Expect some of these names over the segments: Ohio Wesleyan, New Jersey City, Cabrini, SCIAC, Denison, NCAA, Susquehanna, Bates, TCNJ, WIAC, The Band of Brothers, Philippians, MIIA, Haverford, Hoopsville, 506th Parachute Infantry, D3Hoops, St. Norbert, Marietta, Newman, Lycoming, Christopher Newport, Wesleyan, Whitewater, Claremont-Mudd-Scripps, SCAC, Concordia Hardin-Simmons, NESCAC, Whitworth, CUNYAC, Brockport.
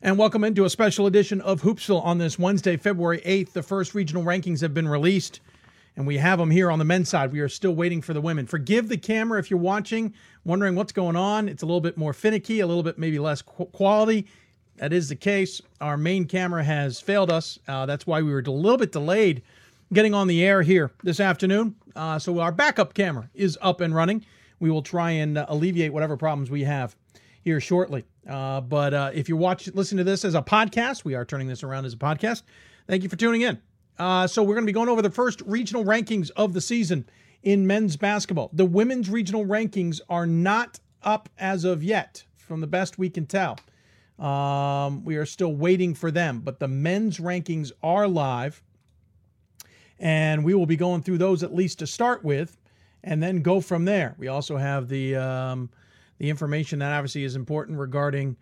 And welcome into a special edition of Hoopsville on this Wednesday, February 8th. The first regional rankings have been released, and we have them here on the men's side. We are still waiting for the women. Forgive the camera if you're watching, wondering what's going on. It's a little bit more finicky, a little bit maybe less quality. That is the case. Our main camera has failed us. That's why we were a little bit delayed getting on the air here this afternoon. So our backup camera is up and running. We will try and alleviate whatever problems we have here shortly. But if you listen to this as a podcast, we are turning this around as a podcast. Thank you for tuning in. So we're going to be going over the first regional rankings of the season in men's basketball. The women's regional rankings are not up as of yet, from the best we can tell. We are still waiting for them, but the men's rankings are live, and we will be going through those at least to start with, and then go from there. We also have the information that obviously is important regarding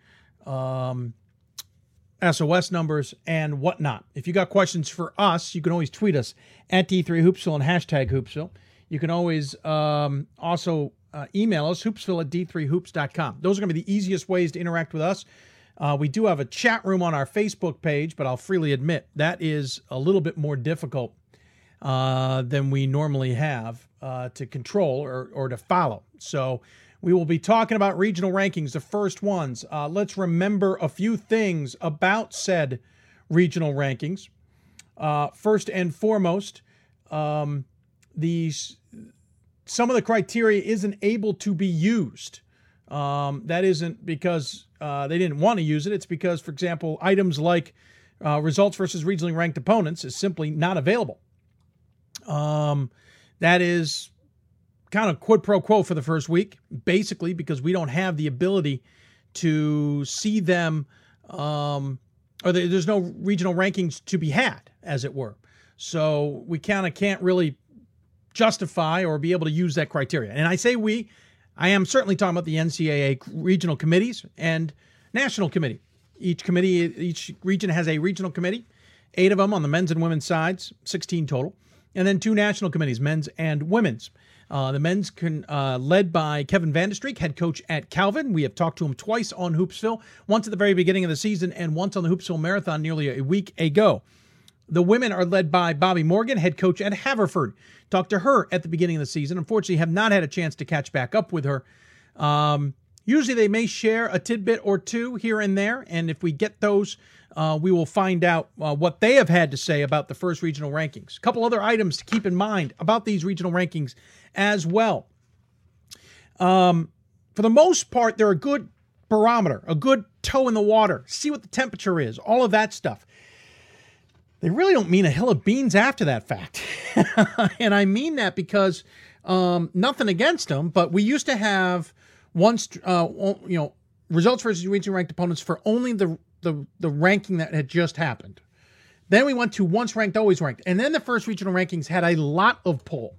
SOS numbers and whatnot. If you got questions for us, you can always tweet us at D3Hoopsville and hashtag Hoopsville. You can always also email us, hoopsville@d3hoops.com. Those are going to be the easiest ways to interact with us. We do have a chat room on our Facebook page, but I'll freely admit that is a little bit more difficult than we normally have to control or to follow. So we will be talking about regional rankings, the first ones. Let's remember a few things about said regional rankings. First and foremost, some of the criteria isn't able to be used. That isn't because they didn't want to use it. It's because, for example, items like results versus regionally ranked opponents is simply not available. That is kind of quid pro quo for the first week, basically, because we don't have the ability to see them, or there's no regional rankings to be had, as it were. So we kind of can't really justify or be able to use that criteria. And I say we, I am certainly talking about the NCAA regional committees and national committee. Each region has a regional committee, 8 of them on the men's and women's sides, 16 total, and then 2 national committees, men's and women's. The men's led by Kevin Vandestreek, head coach at Calvin. We have talked to him twice on Hoopsville, once at the very beginning of the season and once on the Hoopsville Marathon nearly a week ago. The women are led by Bobby Morgan, head coach at Haverford. Talked to her at the beginning of the season. Unfortunately, have not had a chance to catch back up with her. Usually they may share a tidbit or two here and there, and if we get those, we will find out what they have had to say about the first regional rankings. A couple other items to keep in mind about these regional rankings as well. For the most part, they're a good barometer, a good toe in the water, see what the temperature is, all of that stuff. They really don't mean a hill of beans after that fact. And I mean that because nothing against them, but we used to have results versus regionally ranked opponents for only the ranking that had just happened. Then we went to once ranked, always ranked. And then the first regional rankings had a lot of pull.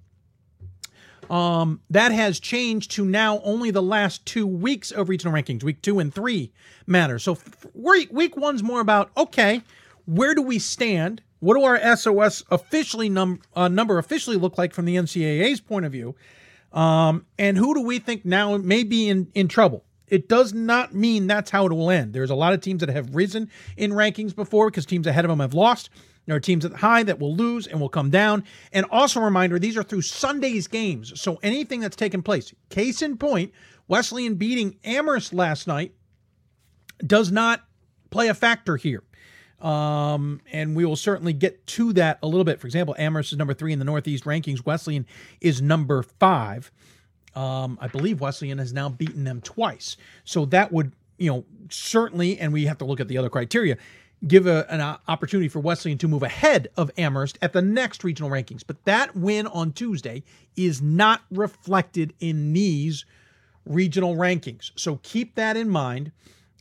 That has changed to now only the last 2 weeks of regional rankings. Week 2 and 3 matter. So week one's more about, okay, where do we stand? What do our SOS officially number officially look like from the NCAA's point of view? And who do we think now may be in trouble? It does not mean that's how it will end. There's a lot of teams that have risen in rankings before because teams ahead of them have lost. There are teams at the high that will lose and will come down. And also a reminder, these are through Sunday's games. So anything that's taken place, case in point, Wesleyan beating Amherst last night does not play a factor here. And we will certainly get to that a little bit. For example, Amherst is number 3 in the Northeast rankings. Wesleyan is number 5. I believe Wesleyan has now beaten them twice. So that would, certainly, and we have to look at the other criteria, give an opportunity for Wesleyan to move ahead of Amherst at the next regional rankings. But that win on Tuesday is not reflected in these regional rankings. So keep that in mind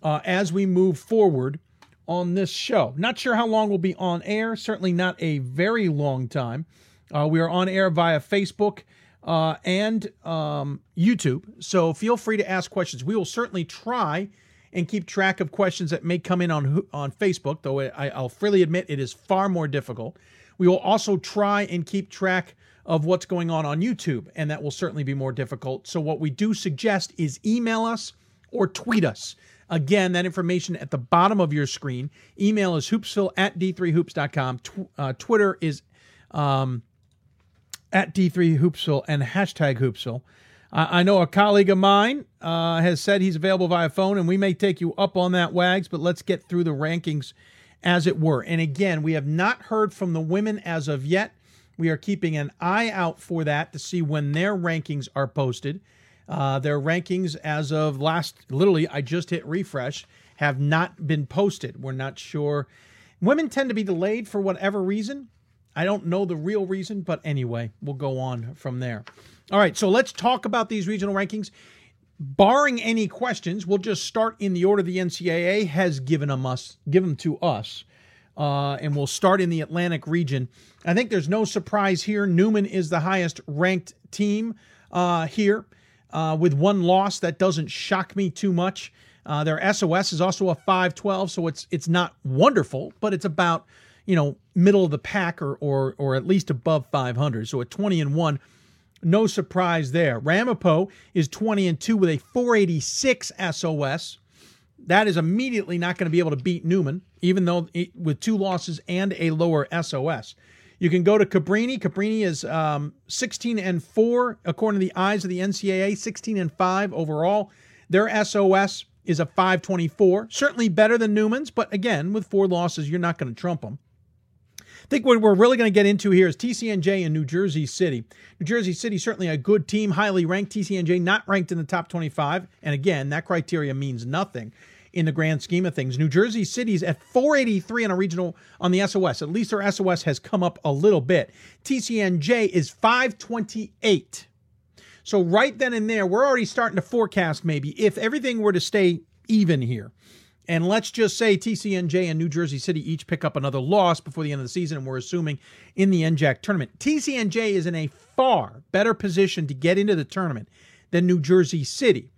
as we move forward on this show. Not sure how long we'll be on air, certainly not a very long time. We are on air via Facebook and YouTube, so feel free to ask questions. We will certainly try and keep track of questions that may come in on Facebook, though I'll freely admit it is far more difficult. We will also try and keep track of what's going on YouTube, and that will certainly be more difficult. So what we do suggest is email us or tweet us Again, that information at the bottom of your screen. Email is hoopsville@d3hoops.com. Twitter is @d3hoopsville and #hoopsville. I know a colleague of mine has said he's available via phone, and we may take you up on that, Wags, but let's get through the rankings as it were. And again, we have not heard from the women as of yet. We are keeping an eye out for that to see when their rankings are posted. Their rankings as of literally, I just hit refresh, have not been posted. We're not sure. Women tend to be delayed for whatever reason. I don't know the real reason, but anyway, we'll go on from there. All right, so let's talk about these regional rankings. Barring any questions, we'll just start in the order the NCAA has given them to us, and we'll start in the Atlantic region. I think there's no surprise here. Newman is the highest-ranked team here with one loss. That doesn't shock me too much. Their SOS is also a 5-12, so it's not wonderful, but it's about, you know, middle of the pack or at least above 500. So a 20-1. No surprise there. Ramapo is 20-2 with a 486 SOS. That is immediately not going to be able to beat Newman, even though with two losses and a lower SOS. You can go to Cabrini. Cabrini is 16-4 according to the eyes of the NCAA, 16-5 overall. Their SOS is a 524. Certainly better than Newman's, but again, with four losses, you're not going to trump them. I think what we're really going to get into here is TCNJ and New Jersey City. New Jersey City, certainly a good team, highly ranked. TCNJ not ranked in the top 25. And again, that criteria means nothing in the grand scheme of things. New Jersey City's at 483 on a regional on the SOS. At least their SOS has come up a little bit. TCNJ is 528. So right then and there, we're already starting to forecast maybe if everything were to stay even here. And let's just say TCNJ and New Jersey City each pick up another loss before the end of the season, and we're assuming in the NJAC tournament. TCNJ is in a far better position to get into the tournament than New Jersey City.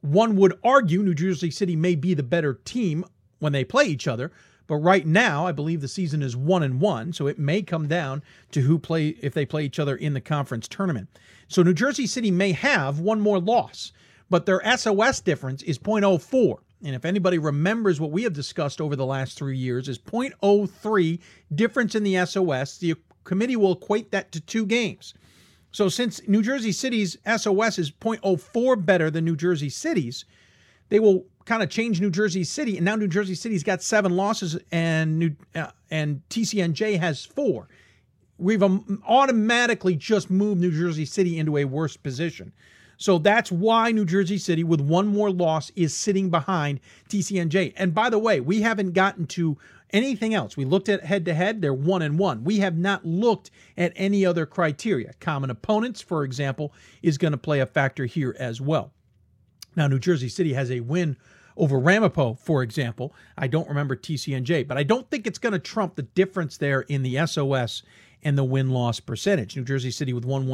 One would argue New Jersey City may be the better team when they play each other, but right now I believe the season is 1-1, so it may come down to if they play each other in the conference tournament. So New Jersey City may have one more loss, but their SOS difference is 0.04. And if anybody remembers what we have discussed over the last 3 years is 0.03 difference in the SOS. The committee will equate that to 2 games. So since New Jersey City's SOS is 0.04 better than New Jersey City's, they will kind of change New Jersey City. And now New Jersey City's got 7 losses and TCNJ has 4. We've automatically just moved New Jersey City into a worse position. So that's why New Jersey City, with one more loss, is sitting behind TCNJ. And by the way, we haven't gotten to anything else. We looked at head-to-head. They're 1-1. We have not looked at any other criteria. Common opponents, for example, is going to play a factor here as well. Now, New Jersey City has a win over Ramapo, for example. I don't remember TCNJ, but I don't think it's going to trump the difference there in the SOS and the win-loss percentage. New Jersey City with one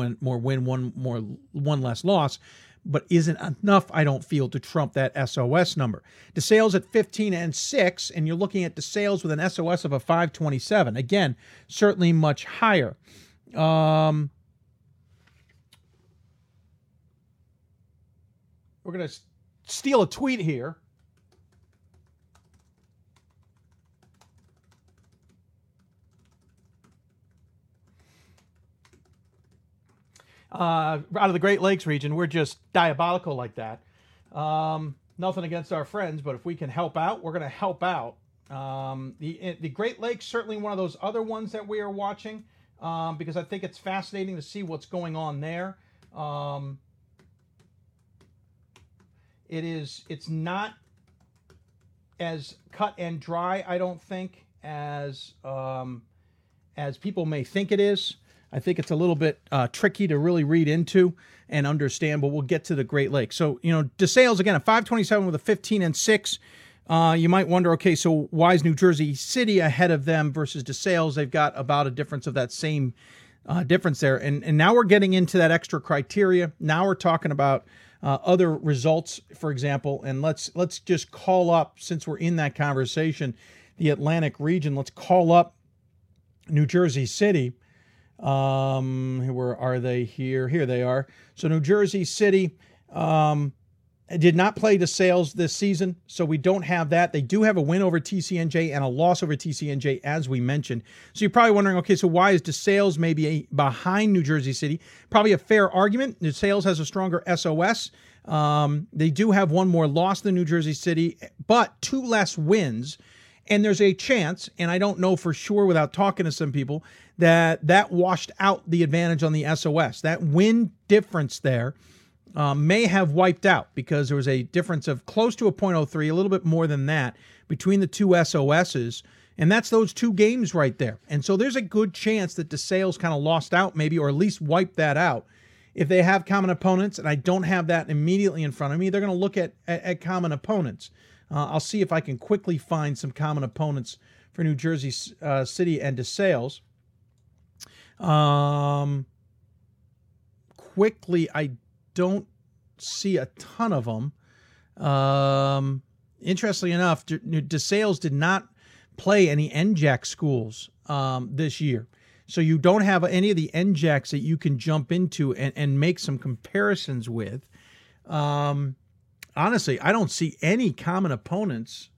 less loss, but isn't enough, I don't feel, to trump that SOS number. DeSales at 15-6, and you're looking at DeSales with an SOS of a 527. Again, certainly much higher. We're going to steal a tweet here. Out of the Great Lakes region, we're just diabolical like that. Nothing against our friends, but if we can help out, we're going to help out. The Great Lakes, certainly one of those other ones that we are watching, because I think it's fascinating to see what's going on there. It's not as cut and dry, I don't think, as people may think it is. I think it's a little bit tricky to really read into and understand, but we'll get to the Great Lakes. So, you know, DeSales, again, a 527 with a 15-6. You might wonder, okay, so why is New Jersey City ahead of them versus DeSales? They've got about a difference of that same difference there. And now we're getting into that extra criteria. Now we're talking about other results, for example. And let's just call up, since we're in that conversation, the Atlantic region. Let's call up New Jersey City. Where are they here? Here they are. So New Jersey City did not play DeSales this season, so we don't have that. They do have a win over TCNJ and a loss over TCNJ, as we mentioned. So you're probably wondering, okay, so why is DeSales maybe behind New Jersey City? Probably a fair argument. DeSales has a stronger SOS. They do have one more loss than New Jersey City, but two less wins. And there's a chance, and I don't know for sure without talking to some people, that that washed out the advantage on the SOS. That win difference there may have wiped out because there was a difference of close to a .03, a little bit more than that, between the two SOSs. And that's those two games right there. And so there's a good chance that DeSales kind of lost out maybe, or at least wiped that out. If they have common opponents, and I don't have that immediately in front of me, they're going to look at common opponents. I'll see if I can quickly find some common opponents for New Jersey City and DeSales. Quickly, I don't see a ton of them. Interestingly enough, DeSales did not play any NJAC schools this year. So you don't have any of the NJACs that you can jump into and make some comparisons with. Honestly, I don't see any common opponents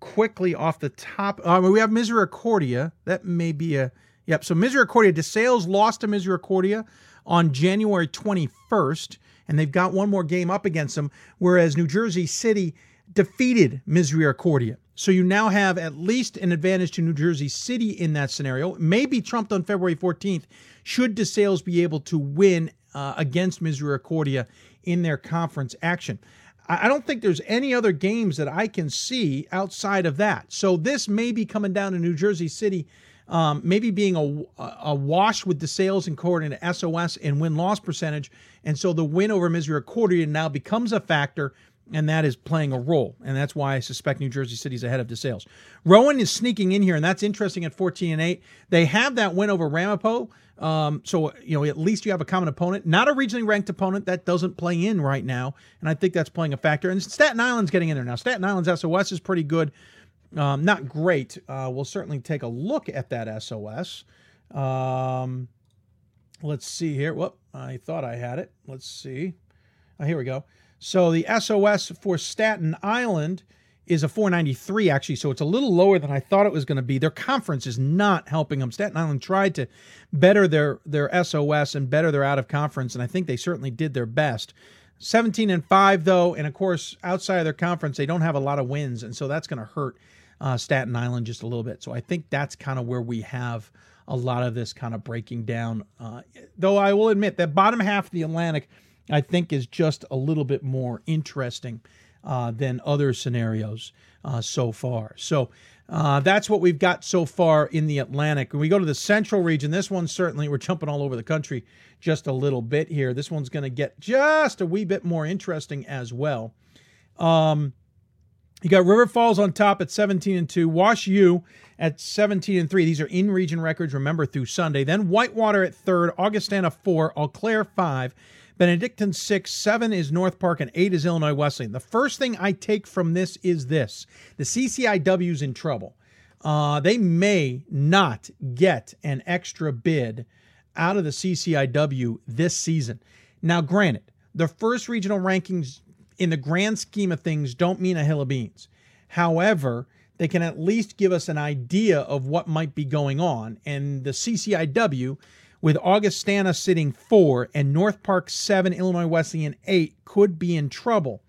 quickly off the top. We have Misericordia. That may be a... Yep, so Misericordia. DeSales lost to Misericordia on January 21st, and they've got one more game up against them, whereas New Jersey City defeated Misericordia. So you now have at least an advantage to New Jersey City in that scenario. It may be trumped on February 14th should DeSales be able to win against Misericordia in their conference action. I don't think there's any other games that I can see outside of that. So this may be coming down to New Jersey City, maybe being a wash with DeSales and coordinated SOS and win-loss percentage. And so the win over Misericordia now becomes a factor, and that is playing a role. And that's why I suspect New Jersey City's ahead of DeSales. Rowan is sneaking in here, and that's interesting at 14-8. They have that win over Ramapo. So, you know, at least you have a common opponent, not a regionally ranked opponent that doesn't play in right now. And I think that's playing a factor. And Staten Island's getting in there now. Staten Island's SOS is pretty good. Not great. We'll certainly take a look at that SOS. Let's see here. Whoop. I thought I had it. Let's see. Here we go. So the SOS for Staten Island is a 493, actually, so it's a little lower than I thought it was going to be. Their conference is not helping them. Staten Island tried to better their SOS and better their out-of-conference, and I think they certainly did their best. 17-5, though, and, of course, outside of their conference, they don't have a lot of wins, and so that's going to hurt Staten Island just a little bit. So I think that's kind of where we have a lot of this kind of breaking down, though I will admit that bottom half of the Atlantic I think is just a little bit more interesting than other scenarios so far. So that's what we've got so far in the Atlantic. When we go to the central region, this one certainly, we're jumping all over the country just a little bit here. This one's going to get just a wee bit more interesting as well. You got River Falls on top at 17-2, Wash U at 17-3. These are in-region records, remember, through Sunday. Then Whitewater at 3rd, Augustana 4, Eau Claire 5, Benedictine 6, 7 is North Park, and 8 is Illinois Wesleyan. The first thing I take from this is this. The CCIW's in trouble. They may not get an extra bid out of the CCIW this season. Now, granted, the first regional rankings in the grand scheme of things don't mean a hill of beans. However, they can at least give us an idea of what might be going on, and the CCIW, with Augustana sitting 4 and North Park 7, Illinois Wesleyan 8, could be in trouble.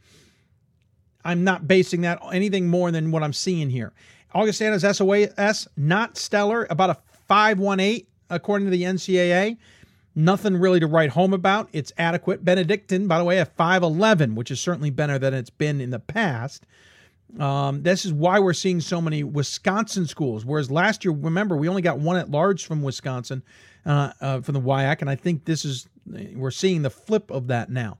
I'm not basing that on anything more than what I'm seeing here. Augustana's SOS, not stellar, about a 5.18 according to the NCAA. Nothing really to write home about. It's adequate. Benedictine, by the way, a 5.11, which is certainly better than it's been in the past. This is why we're seeing so many Wisconsin schools, whereas last year, remember, we only got one at large from Wisconsin, from the WIAC, and I think we're seeing the flip of that now.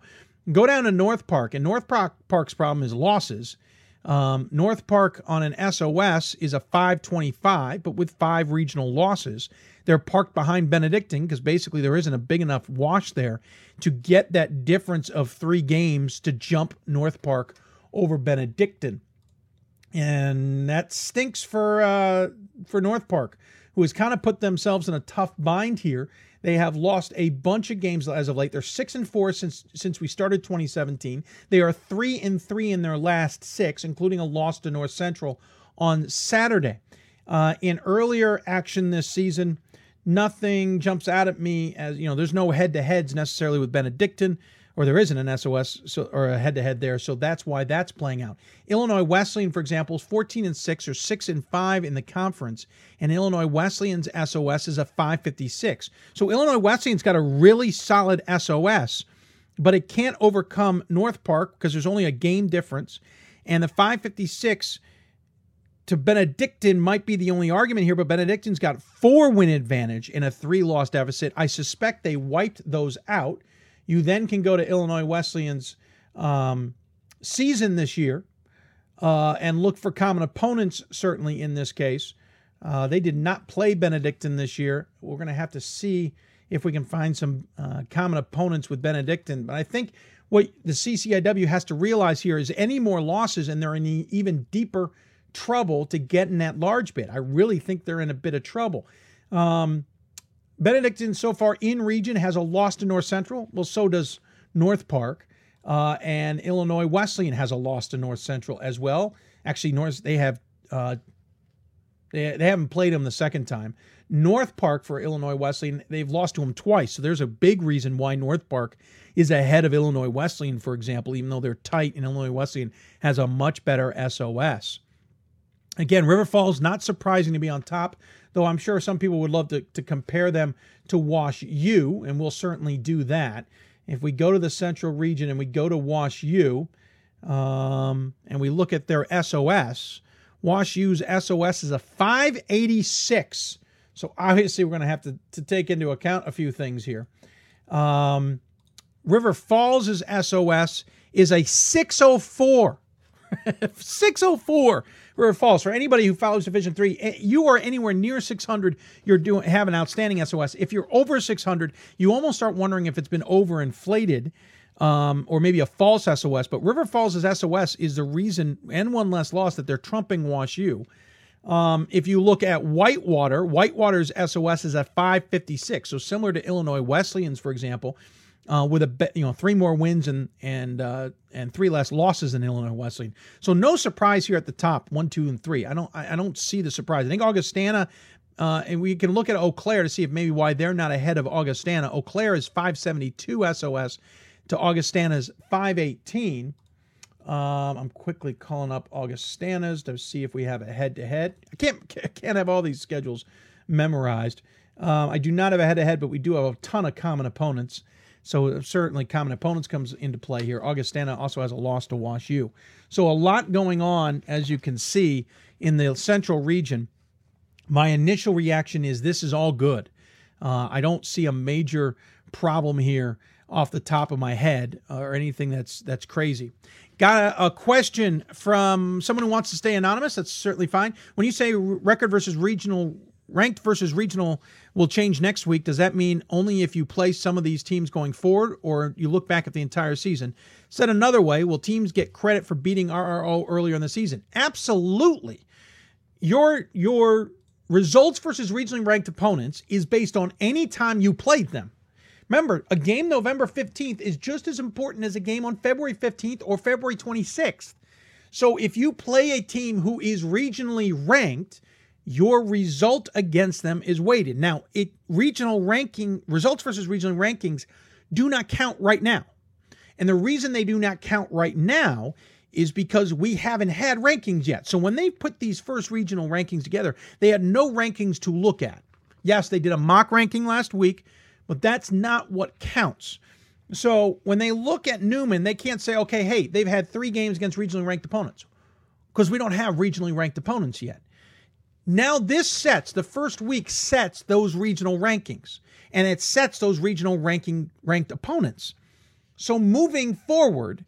Go down to North Park, and North Park's problem is losses. North Park on an SOS is a 5.25, but with 5 regional losses. They're parked behind Benedictine because basically there isn't a big enough wash there to get that difference of 3 games to jump North Park over Benedictine. And that stinks for North Park, who has kind of put themselves in a tough bind here. They have lost a bunch of games as of late. They're 6-4 since we started 2017. They are 3-3 in their last six, including a loss to North Central on Saturday. In earlier action this season, nothing jumps out at me as, you know, there's no head-to-heads necessarily with Benedictine, or there isn't an SOS or a head-to-head there, so that's why that's playing out. Illinois Wesleyan, for example, is 14-6 or 6-5 in the conference, and Illinois Wesleyan's SOS is a 556. So Illinois Wesleyan's got a really solid SOS, but it can't overcome North Park because there's only a game difference, and the 556 to Benedictine might be the only argument here, but Benedictine's got 4-win advantage in a 3-loss deficit. I suspect they wiped those out. You then can go to Illinois Wesleyan's season this year and look for common opponents, certainly in this case. They did not play Benedictine this year. We're going to have to see if we can find some common opponents with Benedictine. But I think what the CCIW has to realize here is any more losses and they're in even deeper trouble to get in that large bid. I really think they're in a bit of trouble. Benedictine so far in region has a loss to North Central. Well, so does North Park. And Illinois Wesleyan has a loss to North Central as well. Actually, they haven't played them the second time. North Park for Illinois Wesleyan, they've lost to them twice. So there's a big reason why North Park is ahead of Illinois Wesleyan, for example, even though they're tight and Illinois Wesleyan has a much better SOS. Again, River Falls, not surprising to be on top, though I'm sure some people would love to compare them to Wash U, and we'll certainly do that. If we go to the central region and we go to Wash U, and we look at their SOS, Wash U's SOS is a 586. So obviously we're going to have to take into account a few things here. River Falls' SOS is a 604. 604 River Falls. For anybody who follows Division III, you are anywhere near 600, you're have an outstanding SOS. If you're over 600, you almost start wondering if it's been overinflated or maybe a false SOS. But River Falls' SOS is the reason, and one less loss, that they're trumping Wash U. If you look at Whitewater, Whitewater's SOS is at 556, so similar to Illinois Wesleyan's, for example. With a 3 more wins and 3 less losses than Illinois Wesleyan, so no surprise here at the top 1, 2, and 3. I don't see the surprise. I think Augustana, and we can look at Eau Claire to see if maybe why they're not ahead of Augustana. Eau Claire is 572 SOS to Augustana's 518. I'm quickly calling up Augustana's to see if we have a head to head. I can't have all these schedules memorized. I do not have a head to head, but we do have a ton of common opponents. So certainly common opponents comes into play here. Augustana also has a loss to Wash U. So a lot going on, as you can see, in the central region. My initial reaction is this is all good. I don't see a major problem here off the top of my head or anything that's crazy. Got a question from someone who wants to stay anonymous. That's certainly fine. When you say record versus regional, ranked versus regional will change next week. Does that mean only if you play some of these teams going forward or you look back at the entire season? Said another way, will teams get credit for beating RRO earlier in the season? Absolutely. Your results versus regionally ranked opponents is based on any time you played them. Remember, a game November 15th is just as important as a game on February 15th or February 26th. So if you play a team who is regionally ranked, your result against them is weighted. Now, regional ranking results versus regional rankings do not count right now. And the reason they do not count right now is because we haven't had rankings yet. So when they put these first regional rankings together, they had no rankings to look at. Yes, they did a mock ranking last week, but that's not what counts. So when they look at Newman, they can't say, okay, hey, they've had 3 games against regionally ranked opponents because we don't have regionally ranked opponents yet. Now this sets, the first week sets those regional rankings, and it sets those regional ranked opponents. So moving forward,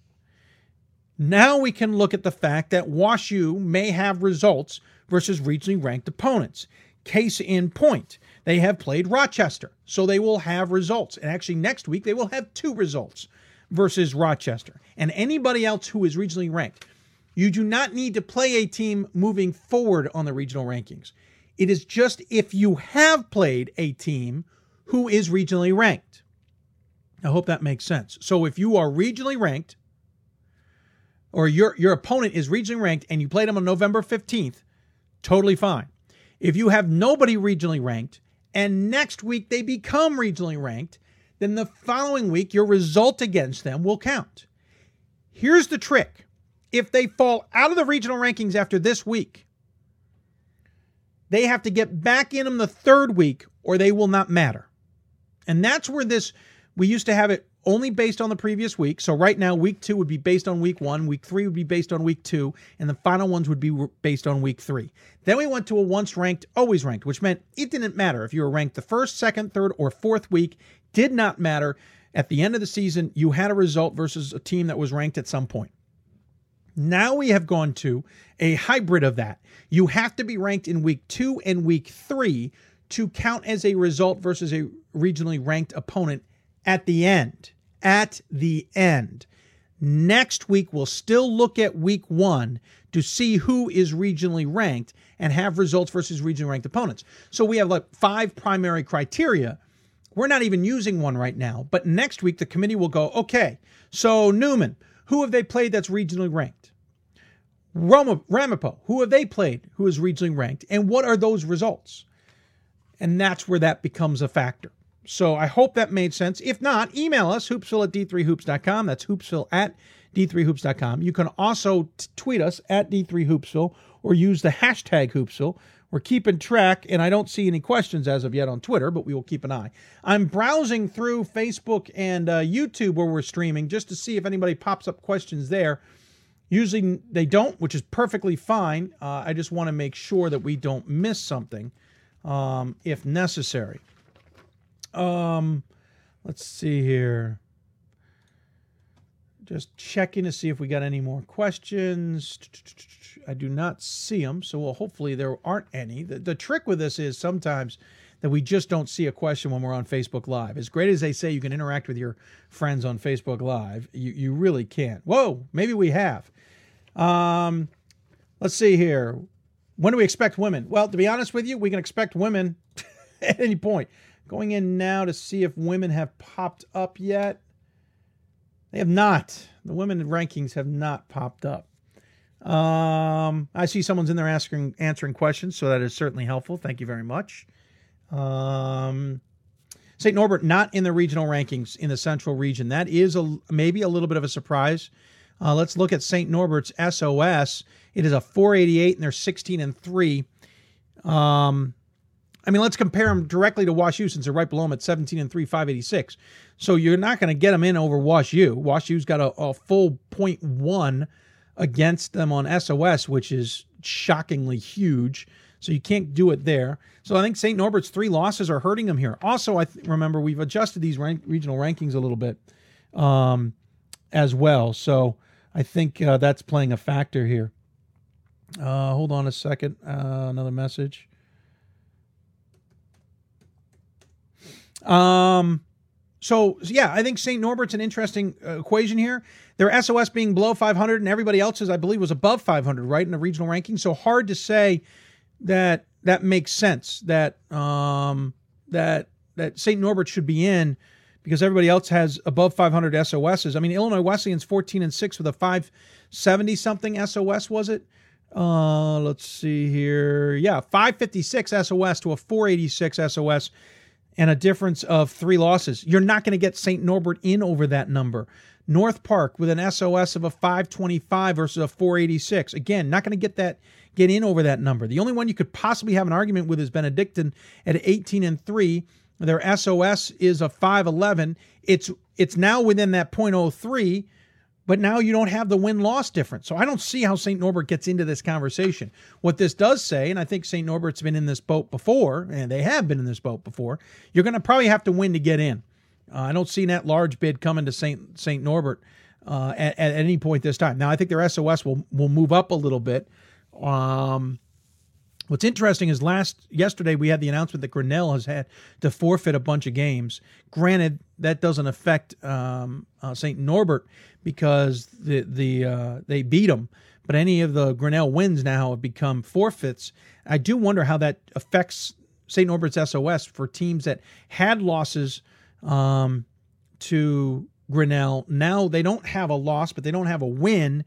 now we can look at the fact that Wash U may have results versus regionally ranked opponents. Case in point, they have played Rochester, so they will have results. And actually next week they will have 2 results versus Rochester. And anybody else who is regionally ranked, you do not need to play a team moving forward on the regional rankings. It is just if you have played a team who is regionally ranked. I hope that makes sense. So if you are regionally ranked, or your opponent is regionally ranked and you played them on November 15th, totally fine. If you have nobody regionally ranked and next week they become regionally ranked, then the following week your result against them will count. Here's the trick. If they fall out of the regional rankings after this week, they have to get back in them the third week or they will not matter. And that's where this, we used to have it only based on the previous week. So right now, week two would be based on week one, week three would be based on week two, and the final ones would be based on week three. Then we went to a once ranked, always ranked, which meant it didn't matter if you were ranked the first, second, third, or fourth week, did not matter. At the end of the season, you had a result versus a team that was ranked at some point. Now we have gone to a hybrid of that. You have to be ranked in week two and week three to count as a result versus a regionally ranked opponent at the end. At the end. Next week, we'll still look at week one to see who is regionally ranked and have results versus regionally ranked opponents. So we have like five primary criteria. We're not even using one right now, but next week the committee will go, okay, so Newman, who have they played that's regionally ranked? Ramapo, who have they played who is regionally ranked? And what are those results? And that's where that becomes a factor. So I hope that made sense. If not, email us, hoopsville@d3hoops.com. That's hoopsville@d3hoops.com. You can also tweet us at d3hoopsville or use the hashtag hoopsville. We're keeping track, and I don't see any questions as of yet on Twitter, but we will keep an eye. I'm browsing through Facebook and YouTube where we're streaming just to see if anybody pops up questions there. Usually they don't, which is perfectly fine. I just want to make sure that we don't miss something if necessary. Let's see here. Just checking to see if we got any more questions. I do not see them, so well, hopefully there aren't any. The trick with this is sometimes that we just don't see a question when we're on Facebook Live. As great as they say you can interact with your friends on Facebook Live, you really can't. Whoa, maybe we have. Let's see here. When do we expect women? Well, to be honest with you, we can expect women at any point. Going in now to see if women have popped up yet. They have not. The women rankings have not popped up. I see someone's in there answering questions, so that is certainly helpful. Thank you very much. St. Norbert not in the regional rankings in the central region. That is maybe a little bit of a surprise. Let's look at St. Norbert's SOS. It is a 488, and they're 16-3. I mean, let's compare them directly to Wash U since they're right below them at 17-3, 586. So you're not going to get them in over Wash U. Wash U's got a full 0.1 against them on SOS, which is shockingly huge. So you can't do it there. So I think St. Norbert's three losses are hurting them here. Also, I remember we've adjusted these regional rankings a little bit as well. So I think that's playing a factor here. Hold on a second. Another message. So yeah, I think St. Norbert's an interesting equation here. Their SOS being below 500 and everybody else's, I believe, was above 500, right? In the regional ranking. So hard to say that makes sense that St. Norbert should be in because everybody else has above 500 SOSs. I mean, Illinois Wesleyan's 14-6 with a 570 something SOS. Was it? Let's see here. Yeah. 556 SOS to a 486 SOS. And a difference of three losses. You're not going to get St. Norbert in over that number. North Park with an SOS of a 525 versus a 486. Again, not going to get in over that number. The only one you could possibly have an argument with is Benedictine at 18-3. Their SOS is a 511. It's now within that 0.03, but now you don't have the win-loss difference. So I don't see how St. Norbert gets into this conversation. What this does say, and I think St. Norbert's been in this boat before, and they have been in this boat before, you're going to probably have to win to get in. I don't see that large bid coming to St. Norbert at any point this time. Now, I think their SOS will move up a little bit. What's interesting is yesterday we had the announcement that Grinnell has had to forfeit a bunch of games. Granted, that doesn't affect St. Norbert because they beat them, but any of the Grinnell wins now have become forfeits. I do wonder how that affects St. Norbert's SOS for teams that had losses to Grinnell. Now they don't have a loss, but they don't have a win.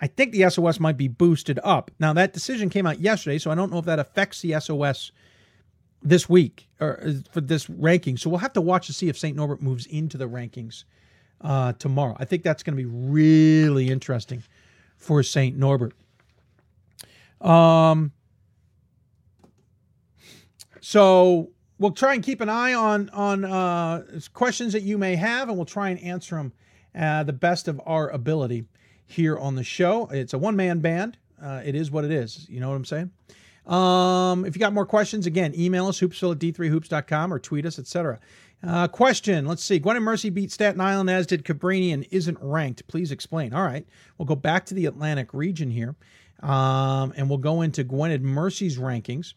I think the SOS might be boosted up. Now, that decision came out yesterday, so I don't know if that affects the SOS this week or for this ranking. So we'll have to watch to see if St. Norbert moves into the rankings tomorrow. I think that's going to be really interesting for St. Norbert. So we'll try and keep an eye on questions that you may have, and we'll try and answer them the best of our ability here on the show. It's a one-man band. It is what it is. You know what I'm saying? If you got more questions, again, email us, hoopsville@d3hoops.com, or tweet us, etc. Question, let's see. Gwynedd Mercy beat Staten Island, as did Cabrini, and isn't ranked. Please explain. All right. We'll go back to the Atlantic region here, and we'll go into Gwynedd Mercy's rankings.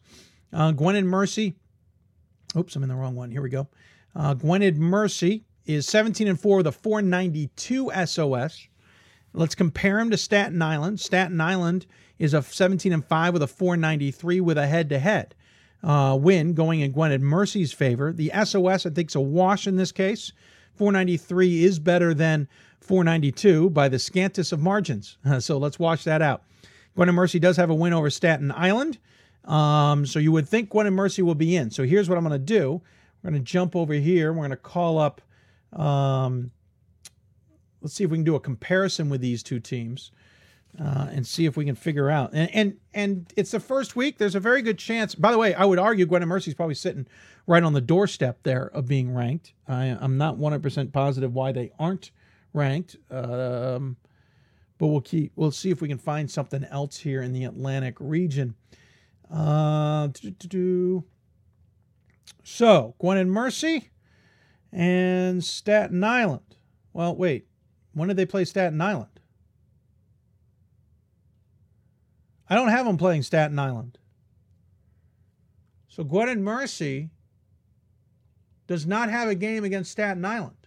Gwynedd Mercy, oops, I'm in the wrong one. Here we go. Gwynedd Mercy is 17-4 with a 492 SOS. Let's compare him to Staten Island. Staten Island is a 17-5 with a 493 with a head-to-head win going in Gwynedd Mercy's favor. The SOS, I think, is a wash in this case. 493 is better than 492 by the scantest of margins. So let's wash that out. Gwynedd Mercy does have a win over Staten Island. So you would think Gwynedd Mercy will be in. So here's what I'm going to do. We're going to jump over here. We're going to call up... let's see if we can do a comparison with these two teams and see if we can figure out. And it's the first week. There's a very good chance. By the way, I would argue Gwynedd Mercy's probably sitting right on the doorstep there of being ranked. I'm not 100% positive why they aren't ranked. But we'll see if we can find something else here in the Atlantic region. So, Gwynedd Mercy and Staten Island. Well, wait. When did they play Staten Island? I don't have them playing Staten Island. So Gwynedd Mercy does not have a game against Staten Island.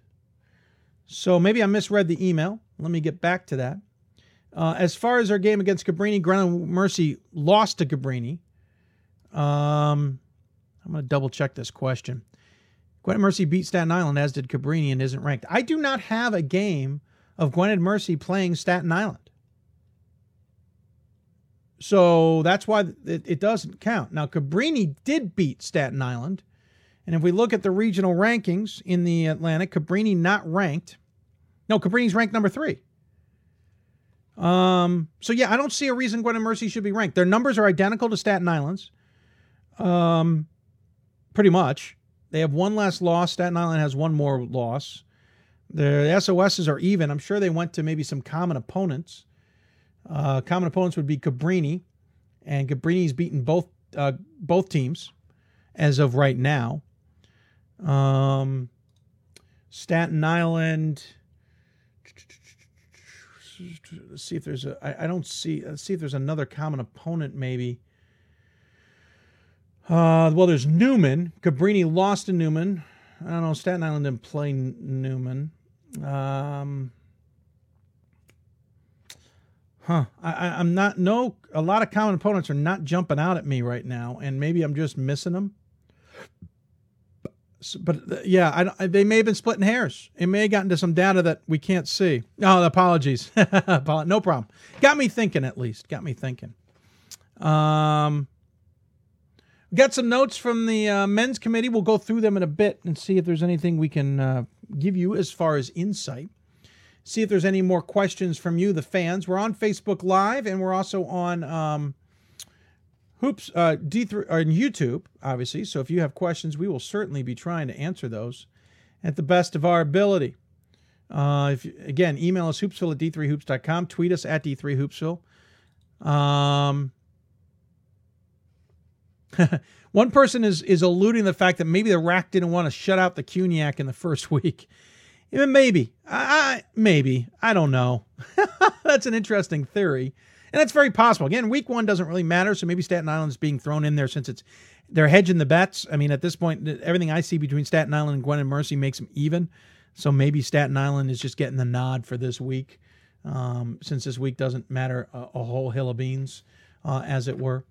So maybe I misread the email. Let me get back to that. As far as our game against Cabrini, Gwynedd Mercy lost to Cabrini. I'm going to double check this question. Gwynedd Mercy beat Staten Island, as did Cabrini, and isn't ranked. I do not have a game of Gwynedd Mercy playing Staten Island. So that's why it doesn't count. Now, Cabrini did beat Staten Island. And if we look at the regional rankings in the Atlantic, Cabrini not ranked. No, Cabrini's ranked number 3. So, yeah, I don't see a reason Gwynedd Mercy should be ranked. Their numbers are identical to Staten Island's. Pretty much. They have one less loss. Staten Island has one more loss. Their SOSs are even. I'm sure they went to maybe some common opponents. Common opponents would be Cabrini, and Cabrini's beaten both teams as of right now. Staten Island. Let's see if there's a. I don't see. Let's see if there's another common opponent maybe. Well, there's Newman. Cabrini lost to Newman. I don't know. Staten Island didn't play Newman. I'm not. No, a lot of common opponents are not jumping out at me right now, and maybe I'm just missing them. But yeah, they may have been splitting hairs. It may have gotten to some data that we can't see. Oh, apologies. No problem. Got me thinking. At least got me thinking. Got some notes from the men's committee. We'll go through them in a bit and see if there's anything we can give you as far as insight. See if there's any more questions from you, the fans. We're on Facebook Live, and we're also on Hoops D3 on YouTube, obviously. So if you have questions, we will certainly be trying to answer those at the best of our ability. Again, email us hoopsville@d3hoops.com. Tweet us @d3hoopsville. One person is alluding to the fact that maybe the RAC didn't want to shut out the CUNYAC in the first week. Even maybe. I don't know. That's an interesting theory. And that's very possible. Again, week one doesn't really matter, so maybe Staten Island is being thrown in there since they're hedging the bets. I mean, at this point, everything I see between Staten Island and Gwynedd Mercy makes them even. So maybe Staten Island is just getting the nod for this week. since this week doesn't matter a whole hill of beans, as it were.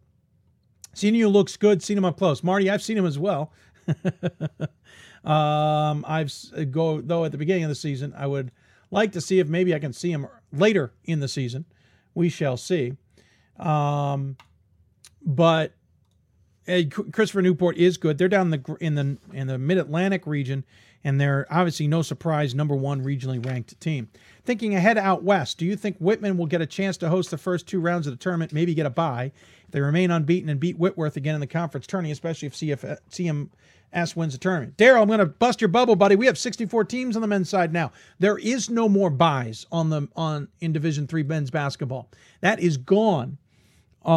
Seen you looks good. Seen him up close. Marty, I've seen him as well. Though at the beginning of the season, I would like to see if maybe I can see him later in the season. We shall see. But Christopher Newport is good. They're down in the Mid-Atlantic region, and they're obviously, no surprise, number one regionally ranked team. Thinking ahead out west, do you think Whitman will get a chance to host the first two rounds of the tournament, maybe get a bye? If they remain unbeaten and beat Whitworth again in the conference tourney, especially if CMS wins the tournament. Daryl, I'm going to bust your bubble, buddy. We have 64 teams on the men's side now. There is no more buys in Division III men's basketball. That is gone. We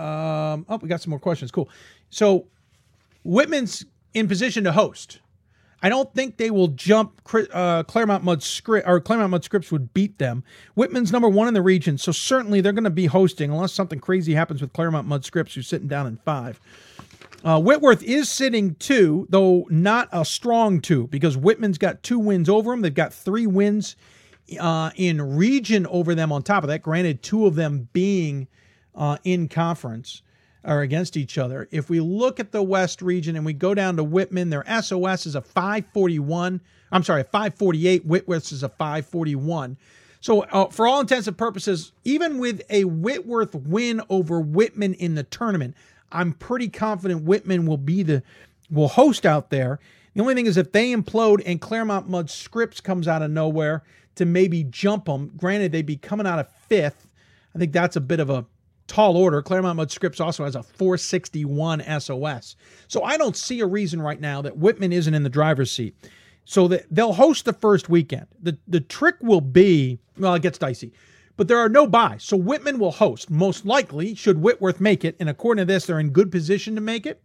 got some more questions. Cool. So Whitman's in position to host. I don't think they will jump Claremont-Mudd-Scripps, or Claremont-Mudd-Scripps would beat them. Whitman's number one in the region, so certainly they're going to be hosting, unless something crazy happens with Claremont-Mudd-Scripps, who's sitting down in 5. Whitworth is sitting 2, though not a strong 2, because Whitman's got 2 wins over them. They've got 3 wins in region over them on top of that, granted 2 of them being in conference or against each other. If we look at the West region and we go down to Whitman, their SOS is a 548. Whitworth's is a 541. So for all intents and purposes, even with a Whitworth win over Whitman in the tournament, I'm pretty confident Whitman will host out there. The only thing is if they implode and Claremont-Mudd-Scripps comes out of nowhere to maybe jump them. Granted, they'd be coming out of 5th. I think that's a bit of a tall order. Claremont-Mudd-Scripps also has a 461 SOS. So I don't see a reason right now that Whitman isn't in the driver's seat. So that they'll host the first weekend. The trick will be, well, it gets dicey, but there are no buys. So Whitman will host, most likely, should Whitworth make it. And according to this, they're in good position to make it.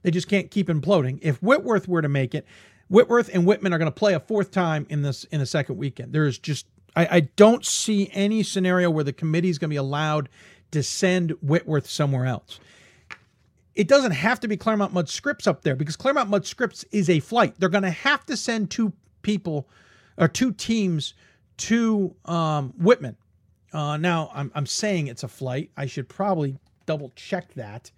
They just can't keep imploding. If Whitworth were to make it, Whitworth and Whitman are going to play a 4th time in the second weekend. There is just... I don't see any scenario where the committee is going to be allowed to send Whitworth somewhere else. It doesn't have to be Claremont-Mudd-Scripps up there because Claremont-Mudd-Scripps is a flight. They're going to have to send 2 teams to Whitman. Now, I'm saying it's a flight. I should probably double-check that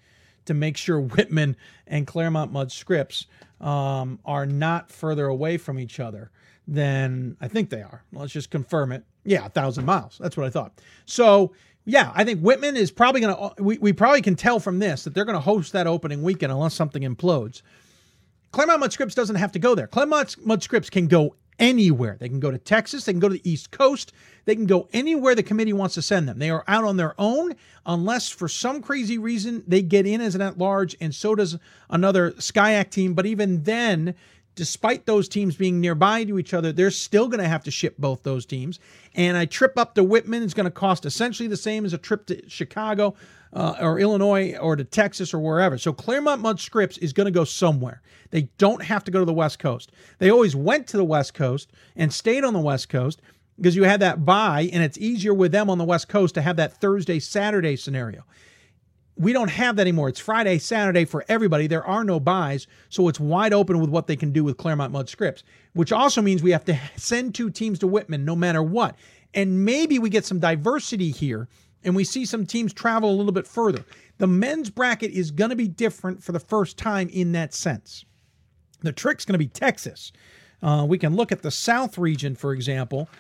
to make sure Whitman and Claremont-Mudd-Scripps are not further away from each other than I think they are. Let's just confirm it. Yeah, 1,000 miles. That's what I thought. So, yeah, I think Whitman is probably going to... We probably can tell from this that they're going to host that opening weekend unless something implodes. Claremont-Mudd-Scripps doesn't have to go there. Claremont-Mudd-Scripps can go anywhere. They can go to Texas. They can go to the East Coast. They can go anywhere the committee wants to send them. They are out on their own unless for some crazy reason they get in as an at-large, and so does another SCIAC team. But even then... despite those teams being nearby to each other, they're still going to have to ship both those teams. And a trip up to Whitman is going to cost essentially the same as a trip to Chicago or Illinois or to Texas or wherever. So Claremont-Mudd-Scripps is going to go somewhere. They don't have to go to the West Coast. They always went to the West Coast and stayed on the West Coast because you had that bye, and it's easier with them on the West Coast to have that Thursday-Saturday scenario. We don't have that anymore. It's Friday, Saturday for everybody. There are no buys, so it's wide open with what they can do with Claremont-Mudd-Scripps, which also means we have to send 2 teams to Whitman no matter what. And maybe we get some diversity here, and we see some teams travel a little bit further. The men's bracket is going to be different for the first time in that sense. The trick's going to be Texas. We can look at the South region, for example.